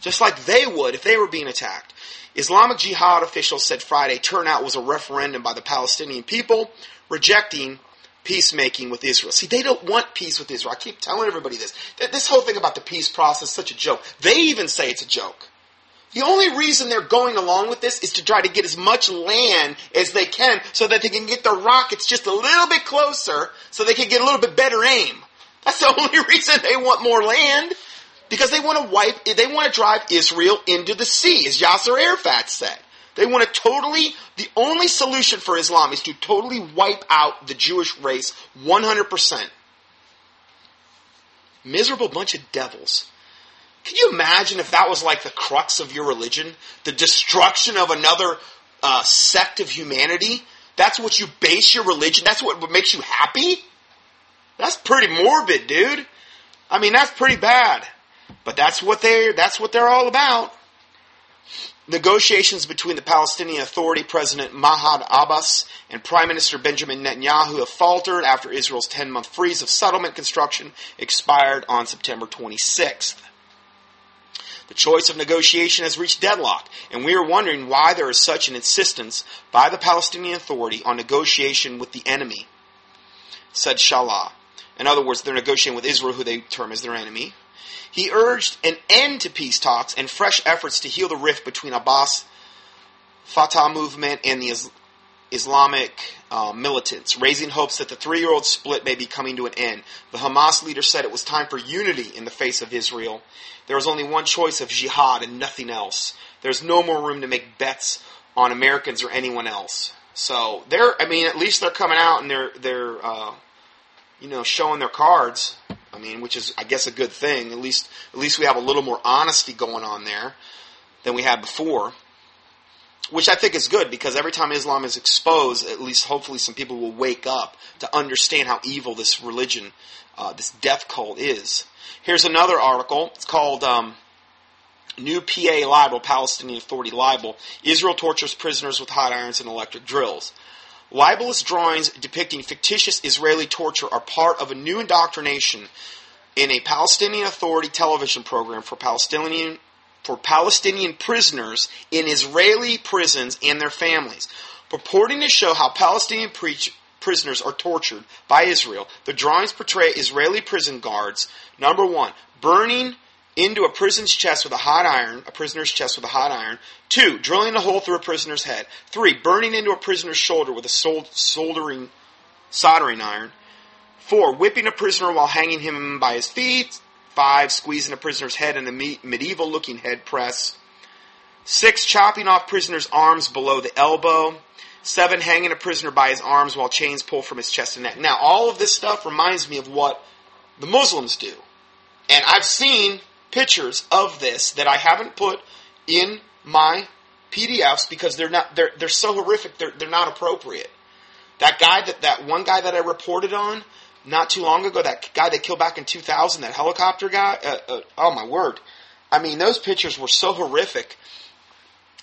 Just like they would if they were being attacked. Islamic Jihad officials said Friday turnout was a referendum by the Palestinian people rejecting peacemaking with Israel. See, they don't want peace with Israel. I keep telling everybody this. This whole thing about the peace process is such a joke. They even say it's a joke. The only reason they're going along with this is to try to get as much land as they can so that they can get their rockets just a little bit closer so they can get a little bit better aim. That's the only reason they want more land, because they want to wipe, they want to drive Israel into the sea, as Yasser Arafat said. They want to totally, the only solution for Islam is to totally wipe out the Jewish race one hundred percent. Miserable bunch of devils. Can you imagine if that was like the crux of your religion? The destruction of another uh, sect of humanity? That's what you base your religion? That's what makes you happy? That's pretty morbid, dude. I mean, that's pretty bad. But that's what they're, that's what they're all about. Negotiations between the Palestinian Authority President Mahmoud Abbas and Prime Minister Benjamin Netanyahu have faltered after Israel's ten-month freeze of settlement construction expired on September twenty-sixth. The choice of negotiation has reached deadlock, and we are wondering why there is such an insistence by the Palestinian Authority on negotiation with the enemy, said Shallah. In other words, they're negotiating with Israel, who they term as their enemy. He urged an end to peace talks and fresh efforts to heal the rift between Abbas, Fatah movement, and the Is- Islamic uh, militants, raising hopes that the three-year-old split may be coming to an end. The Hamas leader said it was time for unity in the face of Israel. There was only one choice of jihad and nothing else. There's no more room to make bets on Americans or anyone else. So they're, I mean, at least they're coming out and they're, they're, uh, you know, showing their cards. I mean, which is, I guess, a good thing. At least, at least we have a little more honesty going on there than we had before, which I think is good, because every time Islam is exposed, at least hopefully some people will wake up to understand how evil this religion, uh, this death cult is. Here's another article. It's called um, New P A Libel, Palestinian Authority Libel. Israel tortures prisoners with hot irons and electric drills. Libelous drawings depicting fictitious Israeli torture are part of a new indoctrination in a Palestinian Authority television program for Palestinian for Palestinian prisoners in Israeli prisons and their families, purporting to show how Palestinian pre- prisoners are tortured by Israel. The drawings portray Israeli prison guards, number one, burning into a prison's chest with a hot iron, a prisoner's chest with a hot iron. Two, drilling a hole through a prisoner's head. Three, burning into a prisoner's shoulder with a soldering, soldering iron. Four, whipping a prisoner while hanging him by his feet. Five, squeezing a prisoner's head in a me- medieval-looking head press. Six, chopping off prisoner's arms below the elbow. Seven, hanging a prisoner by his arms while chains pull from his chest and neck. Now, all of this stuff reminds me of what the Muslims do. And I've seen pictures of this that I haven't put in my P D Fs because they're not they're they're so horrific they're they're not appropriate. That guy that that one guy that I reported on not too long ago, that guy they killed back in two thousand, that helicopter guy. Uh, uh, oh my word! I mean, those pictures were so horrific.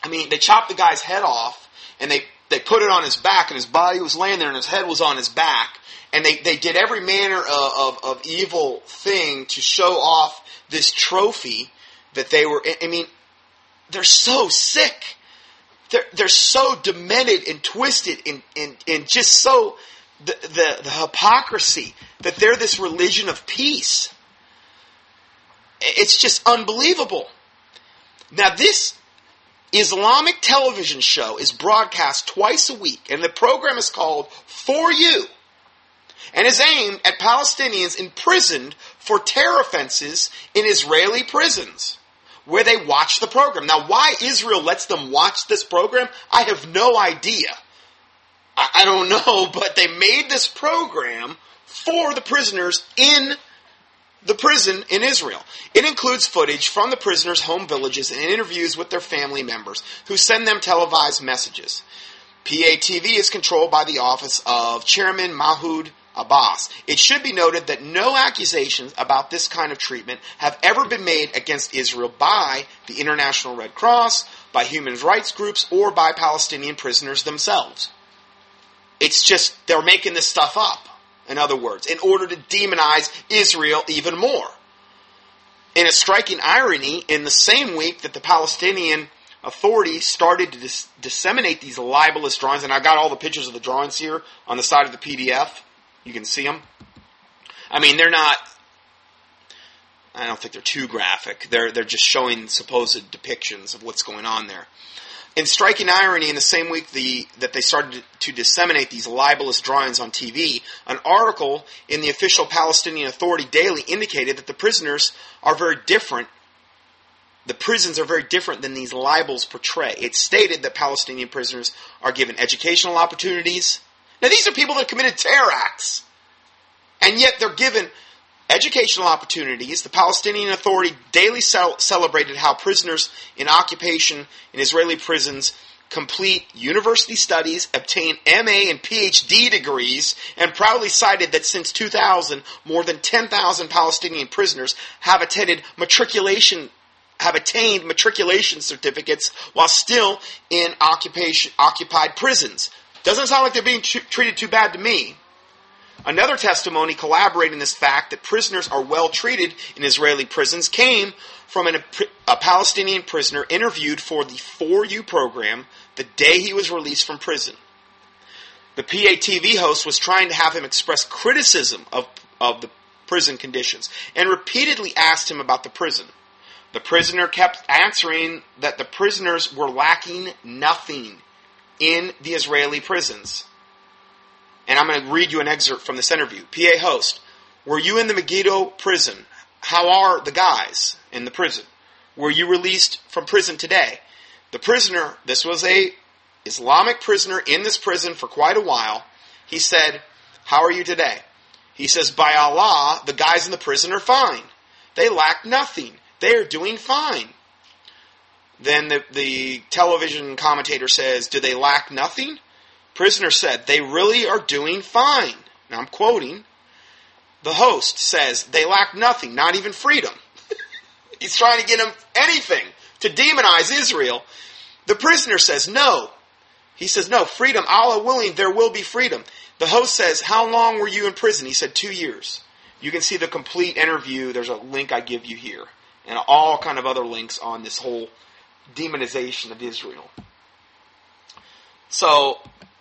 I mean, they chopped the guy's head off and they they put it on his back, and his body was laying there and his head was on his back, and they they did every manner of of, of evil thing to show off this trophy that they were, I mean, they're so sick. They're, they're so demented and twisted and, and, and just so, the, the, the hypocrisy that they're this religion of peace. It's just unbelievable. Now this Islamic television show is broadcast twice a week, and the program is called For You, and is aimed at Palestinians imprisoned for terror offenses in Israeli prisons, where they watch the program. Now, why Israel lets them watch this program, I have no idea. I, I don't know, but they made this program for the prisoners in the prison in Israel. It includes footage from the prisoners' home villages and interviews with their family members, who send them televised messages. P A T V is controlled by the office of Chairman Mahmoud Abbas. It should be noted that no accusations about this kind of treatment have ever been made against Israel by the International Red Cross, by human rights groups, or by Palestinian prisoners themselves. It's just they're making this stuff up, in other words, in order to demonize Israel even more. In a striking irony, in the same week that the Palestinian Authority started to dis- disseminate these libelous drawings, and I got all the pictures of the drawings here on the side of the P D F. You can see them. I mean, they're not, I don't think they're too graphic. They're they're just showing supposed depictions of what's going on there. In striking irony, in the same week the, that they started to disseminate these libelous drawings on T V, an article in the official Palestinian Authority daily indicated that the prisoners are very different. The prisons are very different than these libels portray. It stated that Palestinian prisoners are given educational opportunities. Now, these are people that committed terror acts, and yet they're given educational opportunities. The Palestinian Authority daily cel- celebrated how prisoners in occupation in Israeli prisons complete university studies, obtain M A and P H D degrees, and proudly cited that since two thousand, more than ten thousand Palestinian prisoners have attended matriculation have attained matriculation certificates while still in occupation occupied prisons. Doesn't sound like they're being t- treated too bad to me. Another testimony corroborating this fact that prisoners are well treated in Israeli prisons came from an, a Palestinian prisoner interviewed for the four U program the day he was released from prison. The P A T V host was trying to have him express criticism of, of the prison conditions and repeatedly asked him about the prison. The prisoner kept answering that the prisoners were lacking nothing in the Israeli prisons. And I'm going to read you an excerpt from this interview. P A host, were you in the Megiddo prison? How are the guys in the prison? Were you released from prison today? The prisoner, this was a Islamic prisoner in this prison for quite a while. He said, how are you today? He says, by Allah, the guys in the prison are fine. They lack nothing. They are doing fine. Then the, the television commentator says, do they lack nothing? Prisoner said, they really are doing fine. Now I'm quoting. The host says, they lack nothing, not even freedom. He's trying to get him anything to demonize Israel. The prisoner says, no. He says, no, freedom, Allah willing, there will be freedom. The host says, how long were you in prison? He said, two years. You can see the complete interview. There's a link I give you here. And all kind of other links on this whole demonization of Israel. So,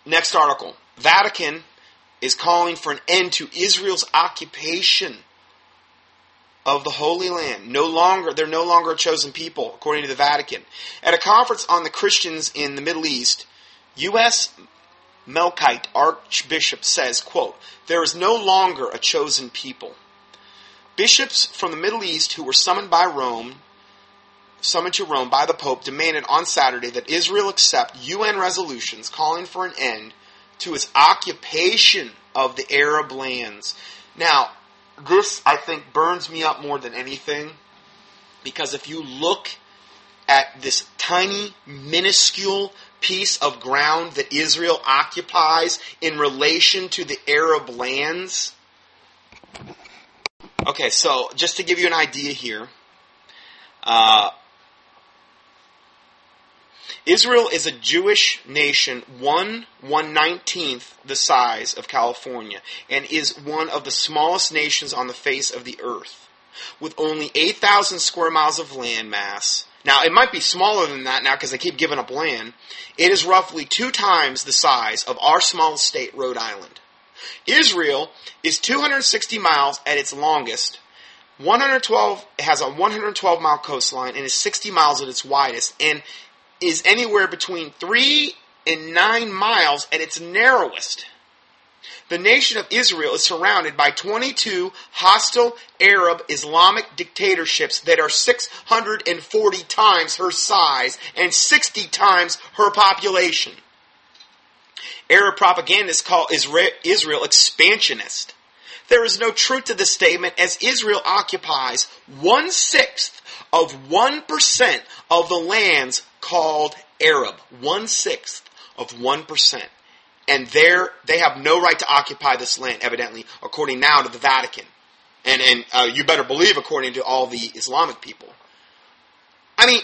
next article. Vatican is calling for an end to Israel's occupation of the Holy Land. No longer, they're no longer a chosen people, according to the Vatican. At a conference on the Christians in the Middle East, U S Melkite Archbishop says, quote, there is no longer a chosen people. Bishops from the Middle East who were summoned by Rome, summoned to Rome by the Pope, demanded on Saturday that Israel accept U N resolutions calling for an end to its occupation of the Arab lands. Now, this, I think, burns me up more than anything, because if you look at this tiny, minuscule piece of ground that Israel occupies in relation to the Arab lands... Okay, so just to give you an idea here, uh, Israel is a Jewish nation one one-nineteenth the size of California and is one of the smallest nations on the face of the earth, with only eight thousand square miles of land mass. Now, it might be smaller than that now because they keep giving up land. It is roughly two times the size of our smallest state, Rhode Island. Israel is two hundred sixty miles at its longest, one hundred twelve it has a one hundred twelve mile coastline, and is sixty miles at its widest, and is anywhere between three and nine miles at its narrowest. The nation of Israel is surrounded by twenty-two hostile Arab Islamic dictatorships that are six hundred forty times her size and sixty times her population. Arab propagandists call Israel expansionist. There is no truth to this statement, as Israel occupies one-sixth of one percent of the lands called Arab. One-sixth of one percent. And they have no right to occupy this land, evidently, according now to the Vatican. And, and uh, you better believe, according to all the Islamic people. I mean...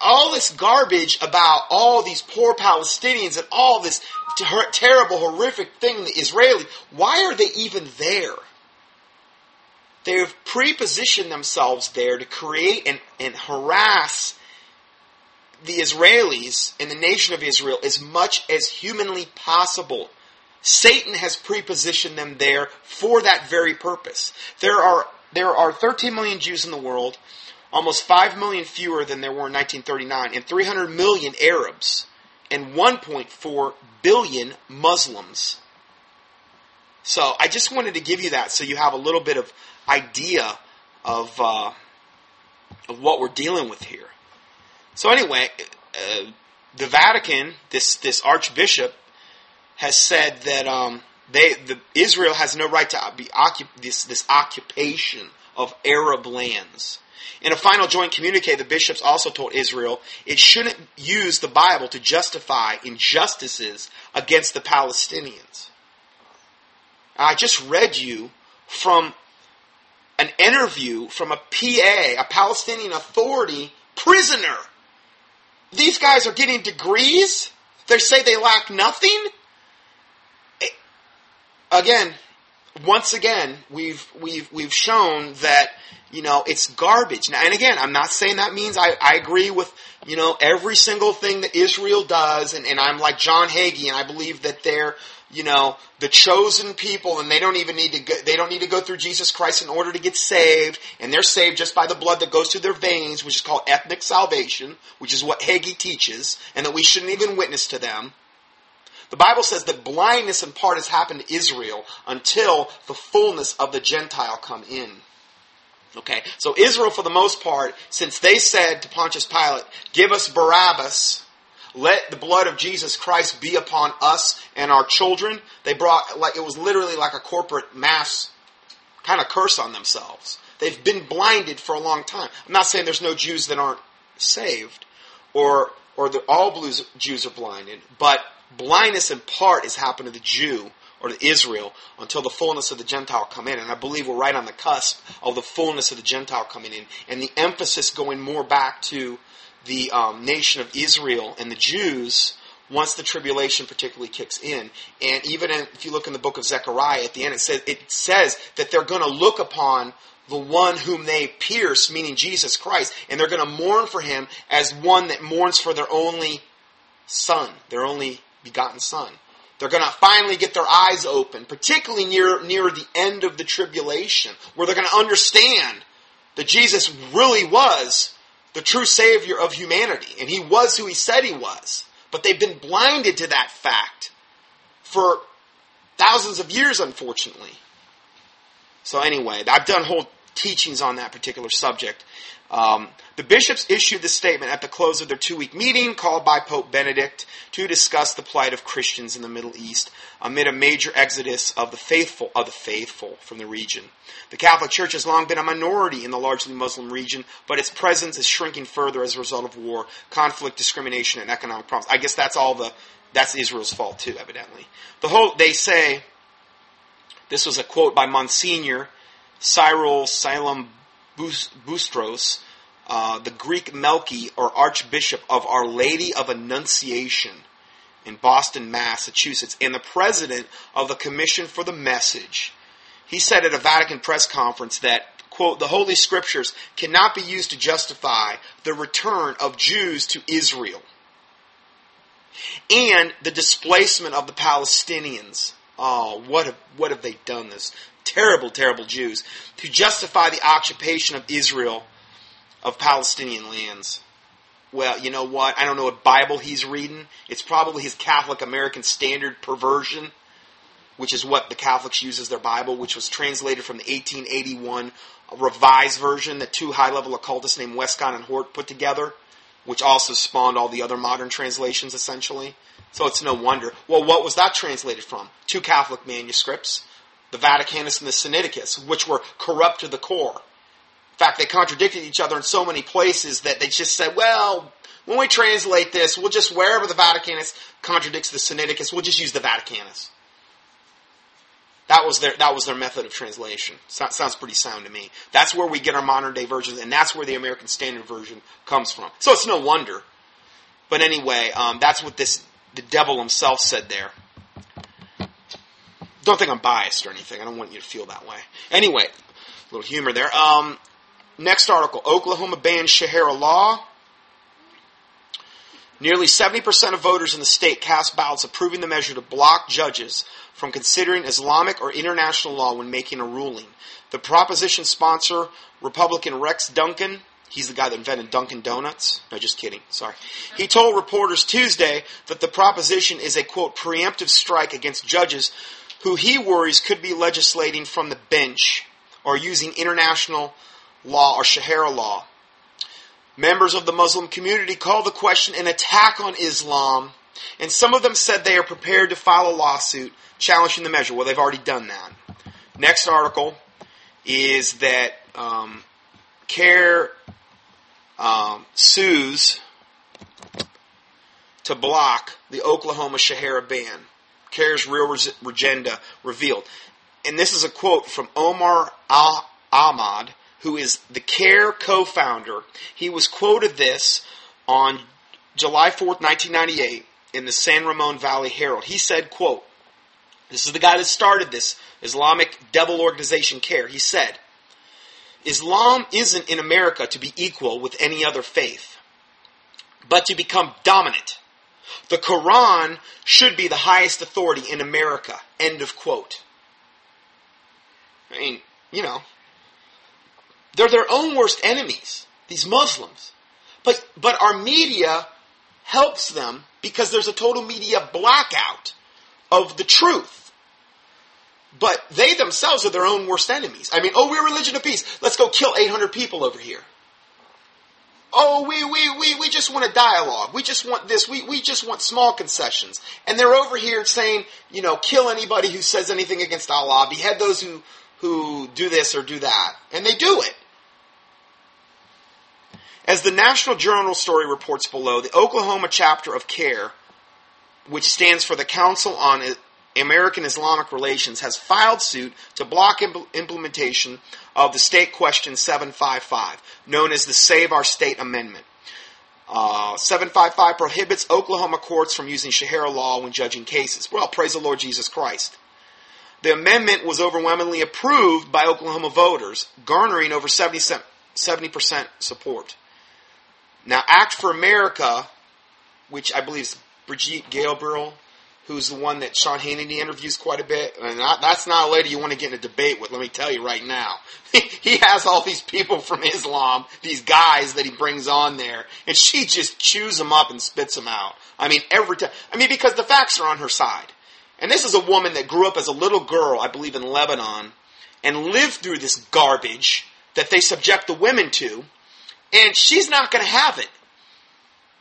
all this garbage about all these poor Palestinians and all this ter- terrible, horrific thing, the Israeli, why are they even there? They've pre-positioned themselves there to create and, and harass the Israelis and the nation of Israel as much as humanly possible. Satan has pre-positioned them there for that very purpose. There are there are thirteen million Jews in the world, almost five million fewer than there were in nineteen thirty-nine, and three hundred million Arabs, and one point four billion Muslims. So I just wanted to give you that so you have a little bit of idea of uh, of what we're dealing with here. So anyway, uh, the Vatican, this this Archbishop, has said that um, they the, Israel has no right to be occup- this this occupation of Arab lands. In a final joint communique, the bishops also told Israel it shouldn't use the Bible to justify injustices against the Palestinians. I just read you from an interview from a P A, a Palestinian Authority prisoner. These guys are getting degrees? They say they lack nothing? It, again, once again, we've we've we've shown that, you know, it's garbage. Now, and again, I'm not saying that means I, I agree with, you know, every single thing that Israel does, and, and I'm like John Hagee, and I believe that they're, you know, the chosen people, and they don't even need to go, they don't need to go through Jesus Christ in order to get saved, and they're saved just by the blood that goes through their veins, which is called ethnic salvation, which is what Hagee teaches, and that we shouldn't even witness to them. The Bible says that blindness in part has happened to Israel until the fullness of the Gentile come in. Okay, so Israel, for the most part, since they said to Pontius Pilate, "Give us Barabbas, let the blood of Jesus Christ be upon us and our children," they brought, like, it was literally like a corporate mass kind of curse on themselves. They've been blinded for a long time. I'm not saying there's no Jews that aren't saved, or or that all blues Jews are blinded, but blindness in part has happened to the Jew or to Israel until the fullness of the Gentile come in. And I believe we're right on the cusp of the fullness of the Gentile coming in, and the emphasis going more back to the um, nation of Israel and the Jews once the tribulation particularly kicks in. And even in, if you look in the book of Zechariah, at the end it says, it says that they're going to look upon the one whom they pierce, meaning Jesus Christ, and they're going to mourn for him as one that mourns for their only son, their only begotten son. They're going to finally get their eyes open, particularly near, near the end of the tribulation, where they're going to understand that Jesus really was the true Savior of humanity. And he was who he said he was. But they've been blinded to that fact for thousands of years, unfortunately. So anyway, I've done whole teachings on that particular subject. Um, the bishops issued this statement at the close of their two-week meeting called by Pope Benedict to discuss the plight of Christians in the Middle East amid a major exodus of the faithful of the faithful from the region. The Catholic Church has long been a minority in the largely Muslim region, but its presence is shrinking further as a result of war, conflict, discrimination, and economic problems. I guess that's all the that's Israel's fault too, evidently. The whole they say. This was a quote by Monsignor Cyril Silom Bustros, uh, the Greek Melki, or Archbishop of Our Lady of Annunciation in Boston, Massachusetts, and the president of the Commission for the Message. He said at a Vatican press conference that, quote, "The Holy Scriptures cannot be used to justify the return of Jews to Israel and the displacement of the Palestinians." Oh, what have, what have they done, this terrible, terrible Jews, to justify the occupation of Israel of Palestinian lands. Well, you know what? I don't know what Bible he's reading. It's probably his Catholic American Standard perversion, which is what the Catholics use as their Bible, which was translated from the eighteen eighty-one revised version that two high-level occultists named Westcott and Hort put together, which also spawned all the other modern translations, essentially. So it's no wonder. Well, what was that translated from? Two Catholic manuscripts, the Vaticanus and the Sinaiticus, which were corrupt to the core. In fact, they contradicted each other in so many places that they just said, well, when we translate this, we'll just, wherever the Vaticanus contradicts the Sinaiticus, we'll just use the Vaticanus. That was their that was their method of translation. So, sounds pretty sound to me. That's where we get our modern day versions, and that's where the American Standard Version comes from. So it's no wonder. But anyway, um, that's what this the devil himself said there. Don't think I'm biased or anything. I don't want you to feel that way. Anyway, a little humor there. Um, next article: Oklahoma bans Sheikha Al Salawi. Nearly seventy percent of voters in the state cast ballots approving the measure to block judges from considering Islamic or international law when making a ruling. The proposition sponsor, Republican Rex Duncan, he's the guy that invented Dunkin' Donuts. No, just kidding. Sorry. He told reporters Tuesday that the proposition is a, quote, preemptive strike against judges who he worries could be legislating from the bench or using international law or Sharia law. Members of the Muslim community called the question an attack on Islam, and some of them said they are prepared to file a lawsuit challenging the measure. Well, they've already done that. Next article is that um, CAIR... Um, sues to block the Oklahoma Sharia ban. CAIR's real agenda revealed. And this is a quote from Omar Ahmad, who is the CAIR co-founder. He was quoted this on July fourth, nineteen ninety-eight in the San Ramon Valley Herald. He said, quote, this is the guy that started this Islamic devil organization CAIR. He said, Islam isn't in America to be equal with any other faith, but to become dominant. The Quran should be the highest authority in America. End of quote. I mean, you know, they're their own worst enemies, these Muslims. But, but our media helps them because there's a total media blackout of the truth. But they themselves are their own worst enemies. I mean, oh, we're religion of peace. Let's go kill eight hundred people over here. Oh, we we we we just want a dialogue. We just want this. We we just want small concessions. And they're over here saying, you know, kill anybody who says anything against Allah. Behead those who who do this or do that. And they do it. As the National Journal story reports below, the Oklahoma chapter of CAIR, which stands for the Council on American Islamic Relations, has filed suit to block impl- implementation of the State Question seven fifty-five, known as the Save Our State Amendment. Uh, seven fifty-five prohibits Oklahoma courts from using Sharia law when judging cases. Well, praise the Lord Jesus Christ. The amendment was overwhelmingly approved by Oklahoma voters, garnering over seventy percent support. Now, Act for America, which I believe is Brigitte Gabriel, who's the one that Sean Hannity interviews quite a bit. And that's not a lady you want to get in a debate with, let me tell you right now. He has all these people from Islam, these guys that he brings on there, and she just chews them up and spits them out. I mean, every time. I mean, because the facts are on her side. And this is a woman that grew up as a little girl, I believe in Lebanon, and lived through this garbage that they subject the women to, and she's not going to have it.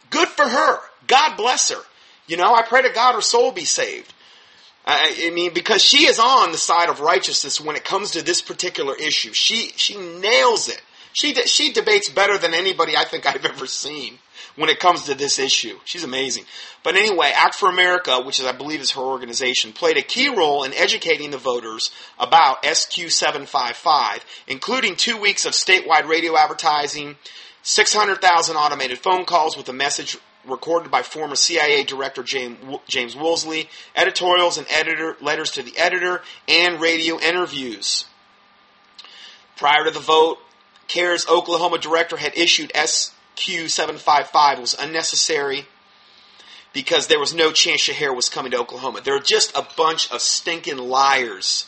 Good for her. God bless her. You know, I pray to God her soul be saved. I, I mean, because she is on the side of righteousness when it comes to this particular issue. She she nails it. She de- she debates better than anybody I think I've ever seen when it comes to this issue. She's amazing. But anyway, Act for America, which is, I believe is her organization, played a key role in educating the voters about S Q seven fifty-five, including two weeks of statewide radio advertising, six hundred thousand automated phone calls with a message recorded by former C I A Director James Woolsey, editorials and editor letters to the editor, and radio interviews. Prior to the vote, CAIR's Oklahoma director had issued S Q seven fifty-five. It was unnecessary because there was no chance Shaher was coming to Oklahoma. They're just a bunch of stinking liars.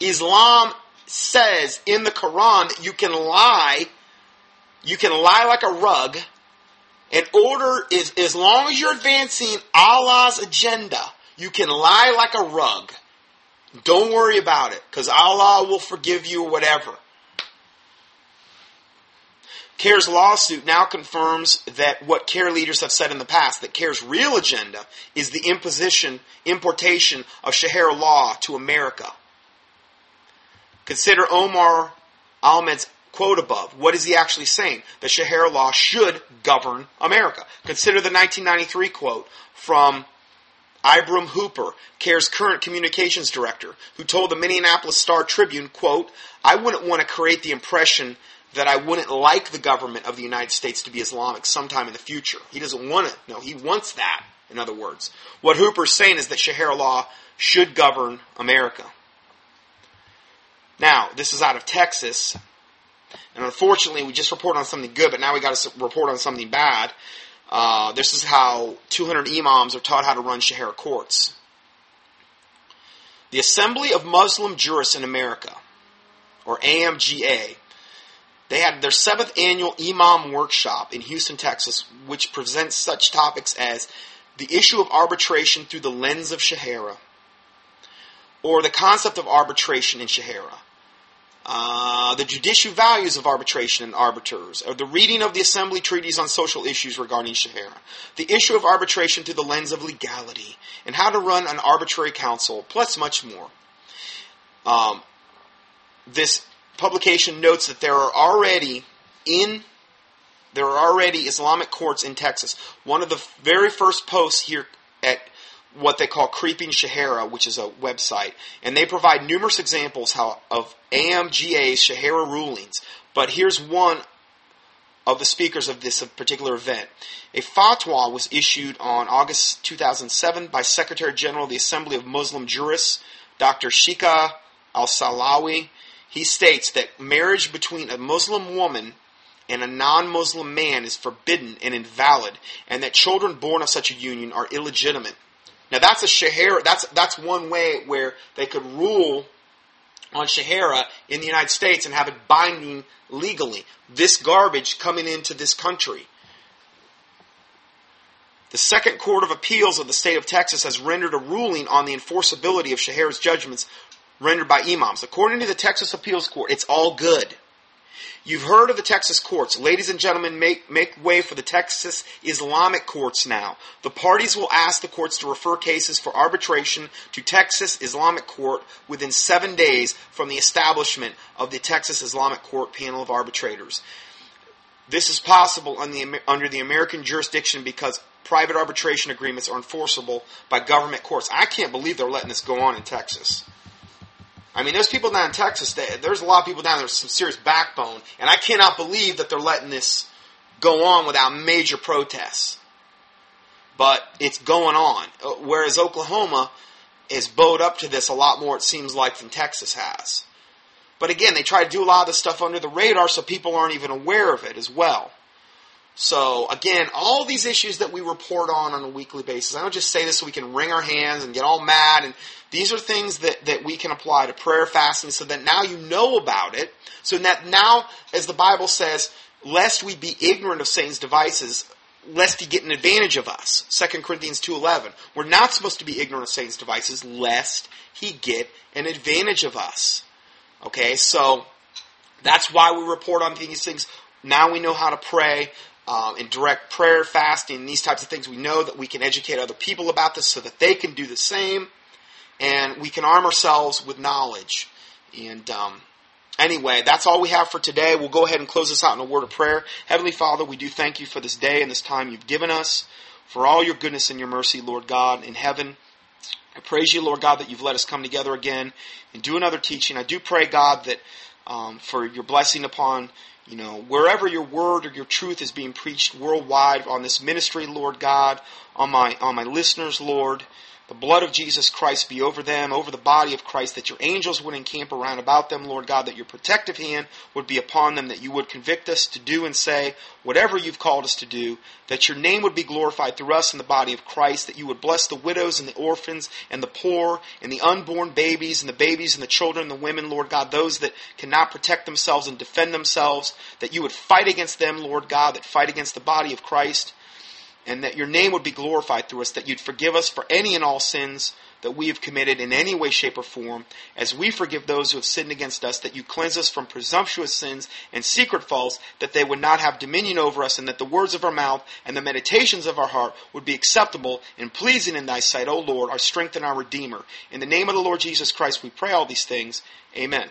Islam says in the Quran that you can lie, you can lie like a rug, and order is, as long as you're advancing Allah's agenda, you can lie like a rug. Don't worry about it, because Allah will forgive you or whatever. CAIR's lawsuit now confirms that what CAIR leaders have said in the past, that CAIR's real agenda is the imposition, importation of Sharia law to America. Consider Omar Ahmad's quote above. What is he actually saying? The Sharia law should govern America. Consider the nineteen ninety-three quote from Ibrahim Hooper, CAIR's current communications director, who told the Minneapolis Star-Tribune, quote, I wouldn't want to create the impression that I wouldn't like the government of the United States to be Islamic sometime in the future. He doesn't want it. No, he wants that, in other words. What Hooper's saying is that Sharia law should govern America. Now, this is out of Texas. And unfortunately, we just reported on something good, but now we got to report on something bad. Uh, this is how two hundred imams are taught how to run Shahar courts. The Assembly of Muslim Jurists in America, or A M G A, they had their seventh annual Imam Workshop in Houston, Texas, which presents such topics as the issue of arbitration through the lens of Shahara, or the concept of arbitration in Shahara, uh, the judicial values of arbitration and arbiters, or the reading of the assembly treaties on social issues regarding Shahara, the issue of arbitration through the lens of legality, and how to run an arbitrary council, plus much more. Um, this publication notes that there are already in There are already Islamic courts in Texas. One of the very first posts here at what they call Creeping Shahara, which is a website, and they provide numerous examples how, of A M G A's Shahara rulings. But here's one of the speakers of this particular event. A fatwa was issued on August two thousand seven by Secretary General of the Assembly of Muslim Jurists, Doctor Sheikha Al Salawi. He states that marriage between a Muslim woman and a non-Muslim man is forbidden and invalid, and that children born of such a union are illegitimate. Now that's a Shahara, that's that's one way where they could rule on Shahara in the United States and have it binding legally. This garbage coming into this country. The Second Court of Appeals of the state of Texas has rendered a ruling on the enforceability of Shahara's judgments rendered by imams. According to the Texas Appeals Court, it's all good. You've heard of the Texas courts. Ladies and gentlemen, make, make way for the Texas Islamic courts now. The parties will ask the courts to refer cases for arbitration to Texas Islamic Court within seven days from the establishment of the Texas Islamic Court panel of arbitrators. This is possible on the, under the American jurisdiction because private arbitration agreements are enforceable by government courts. I can't believe they're letting this go on in Texas. I mean, there's people down in Texas, that, there's a lot of people down there with some serious backbone, and I cannot believe that they're letting this go on without major protests. But it's going on. Whereas Oklahoma is bowed up to this a lot more, it seems like, than Texas has. But again, they try to do a lot of this stuff under the radar so people aren't even aware of it as well. So, again, all these issues that we report on on a weekly basis, I don't just say this so we can wring our hands and get all mad. And these are things that, that we can apply to prayer, fasting, so that now you know about it. So that now, as the Bible says, lest we be ignorant of Satan's devices, lest he get an advantage of us. Second Corinthians two eleven. We're not supposed to be ignorant of Satan's devices, lest he get an advantage of us. Okay, so that's why we report on these things. Now we know how to pray. Um, in direct prayer, fasting, these types of things. We know that we can educate other people about this so that they can do the same. And we can arm ourselves with knowledge. And um, anyway, that's all we have for today. We'll go ahead and close this out in a word of prayer. Heavenly Father, we do thank you for this day and this time you've given us, for all your goodness and your mercy, Lord God, in heaven. I praise you, Lord God, that you've let us come together again and do another teaching. I do pray, God, that um, for your blessing upon You know, wherever your word or your truth is being preached worldwide on this ministry, Lord God, on my on my listeners, Lord, the blood of Jesus Christ be over them, over the body of Christ, that your angels would encamp around about them, Lord God, that your protective hand would be upon them, that you would convict us to do and say whatever you've called us to do, that your name would be glorified through us in the body of Christ, that you would bless the widows and the orphans and the poor and the unborn babies and the babies and the children and the women, Lord God, those that cannot protect themselves and defend themselves, that you would fight against them, Lord God, that fight against the body of Christ, and that your name would be glorified through us, that you'd forgive us for any and all sins that we have committed in any way, shape, or form, as we forgive those who have sinned against us, that you cleanse us from presumptuous sins and secret faults, that they would not have dominion over us, and that the words of our mouth and the meditations of our heart would be acceptable and pleasing in thy sight, O Lord, our strength and our Redeemer. In the name of the Lord Jesus Christ, we pray all these things. Amen.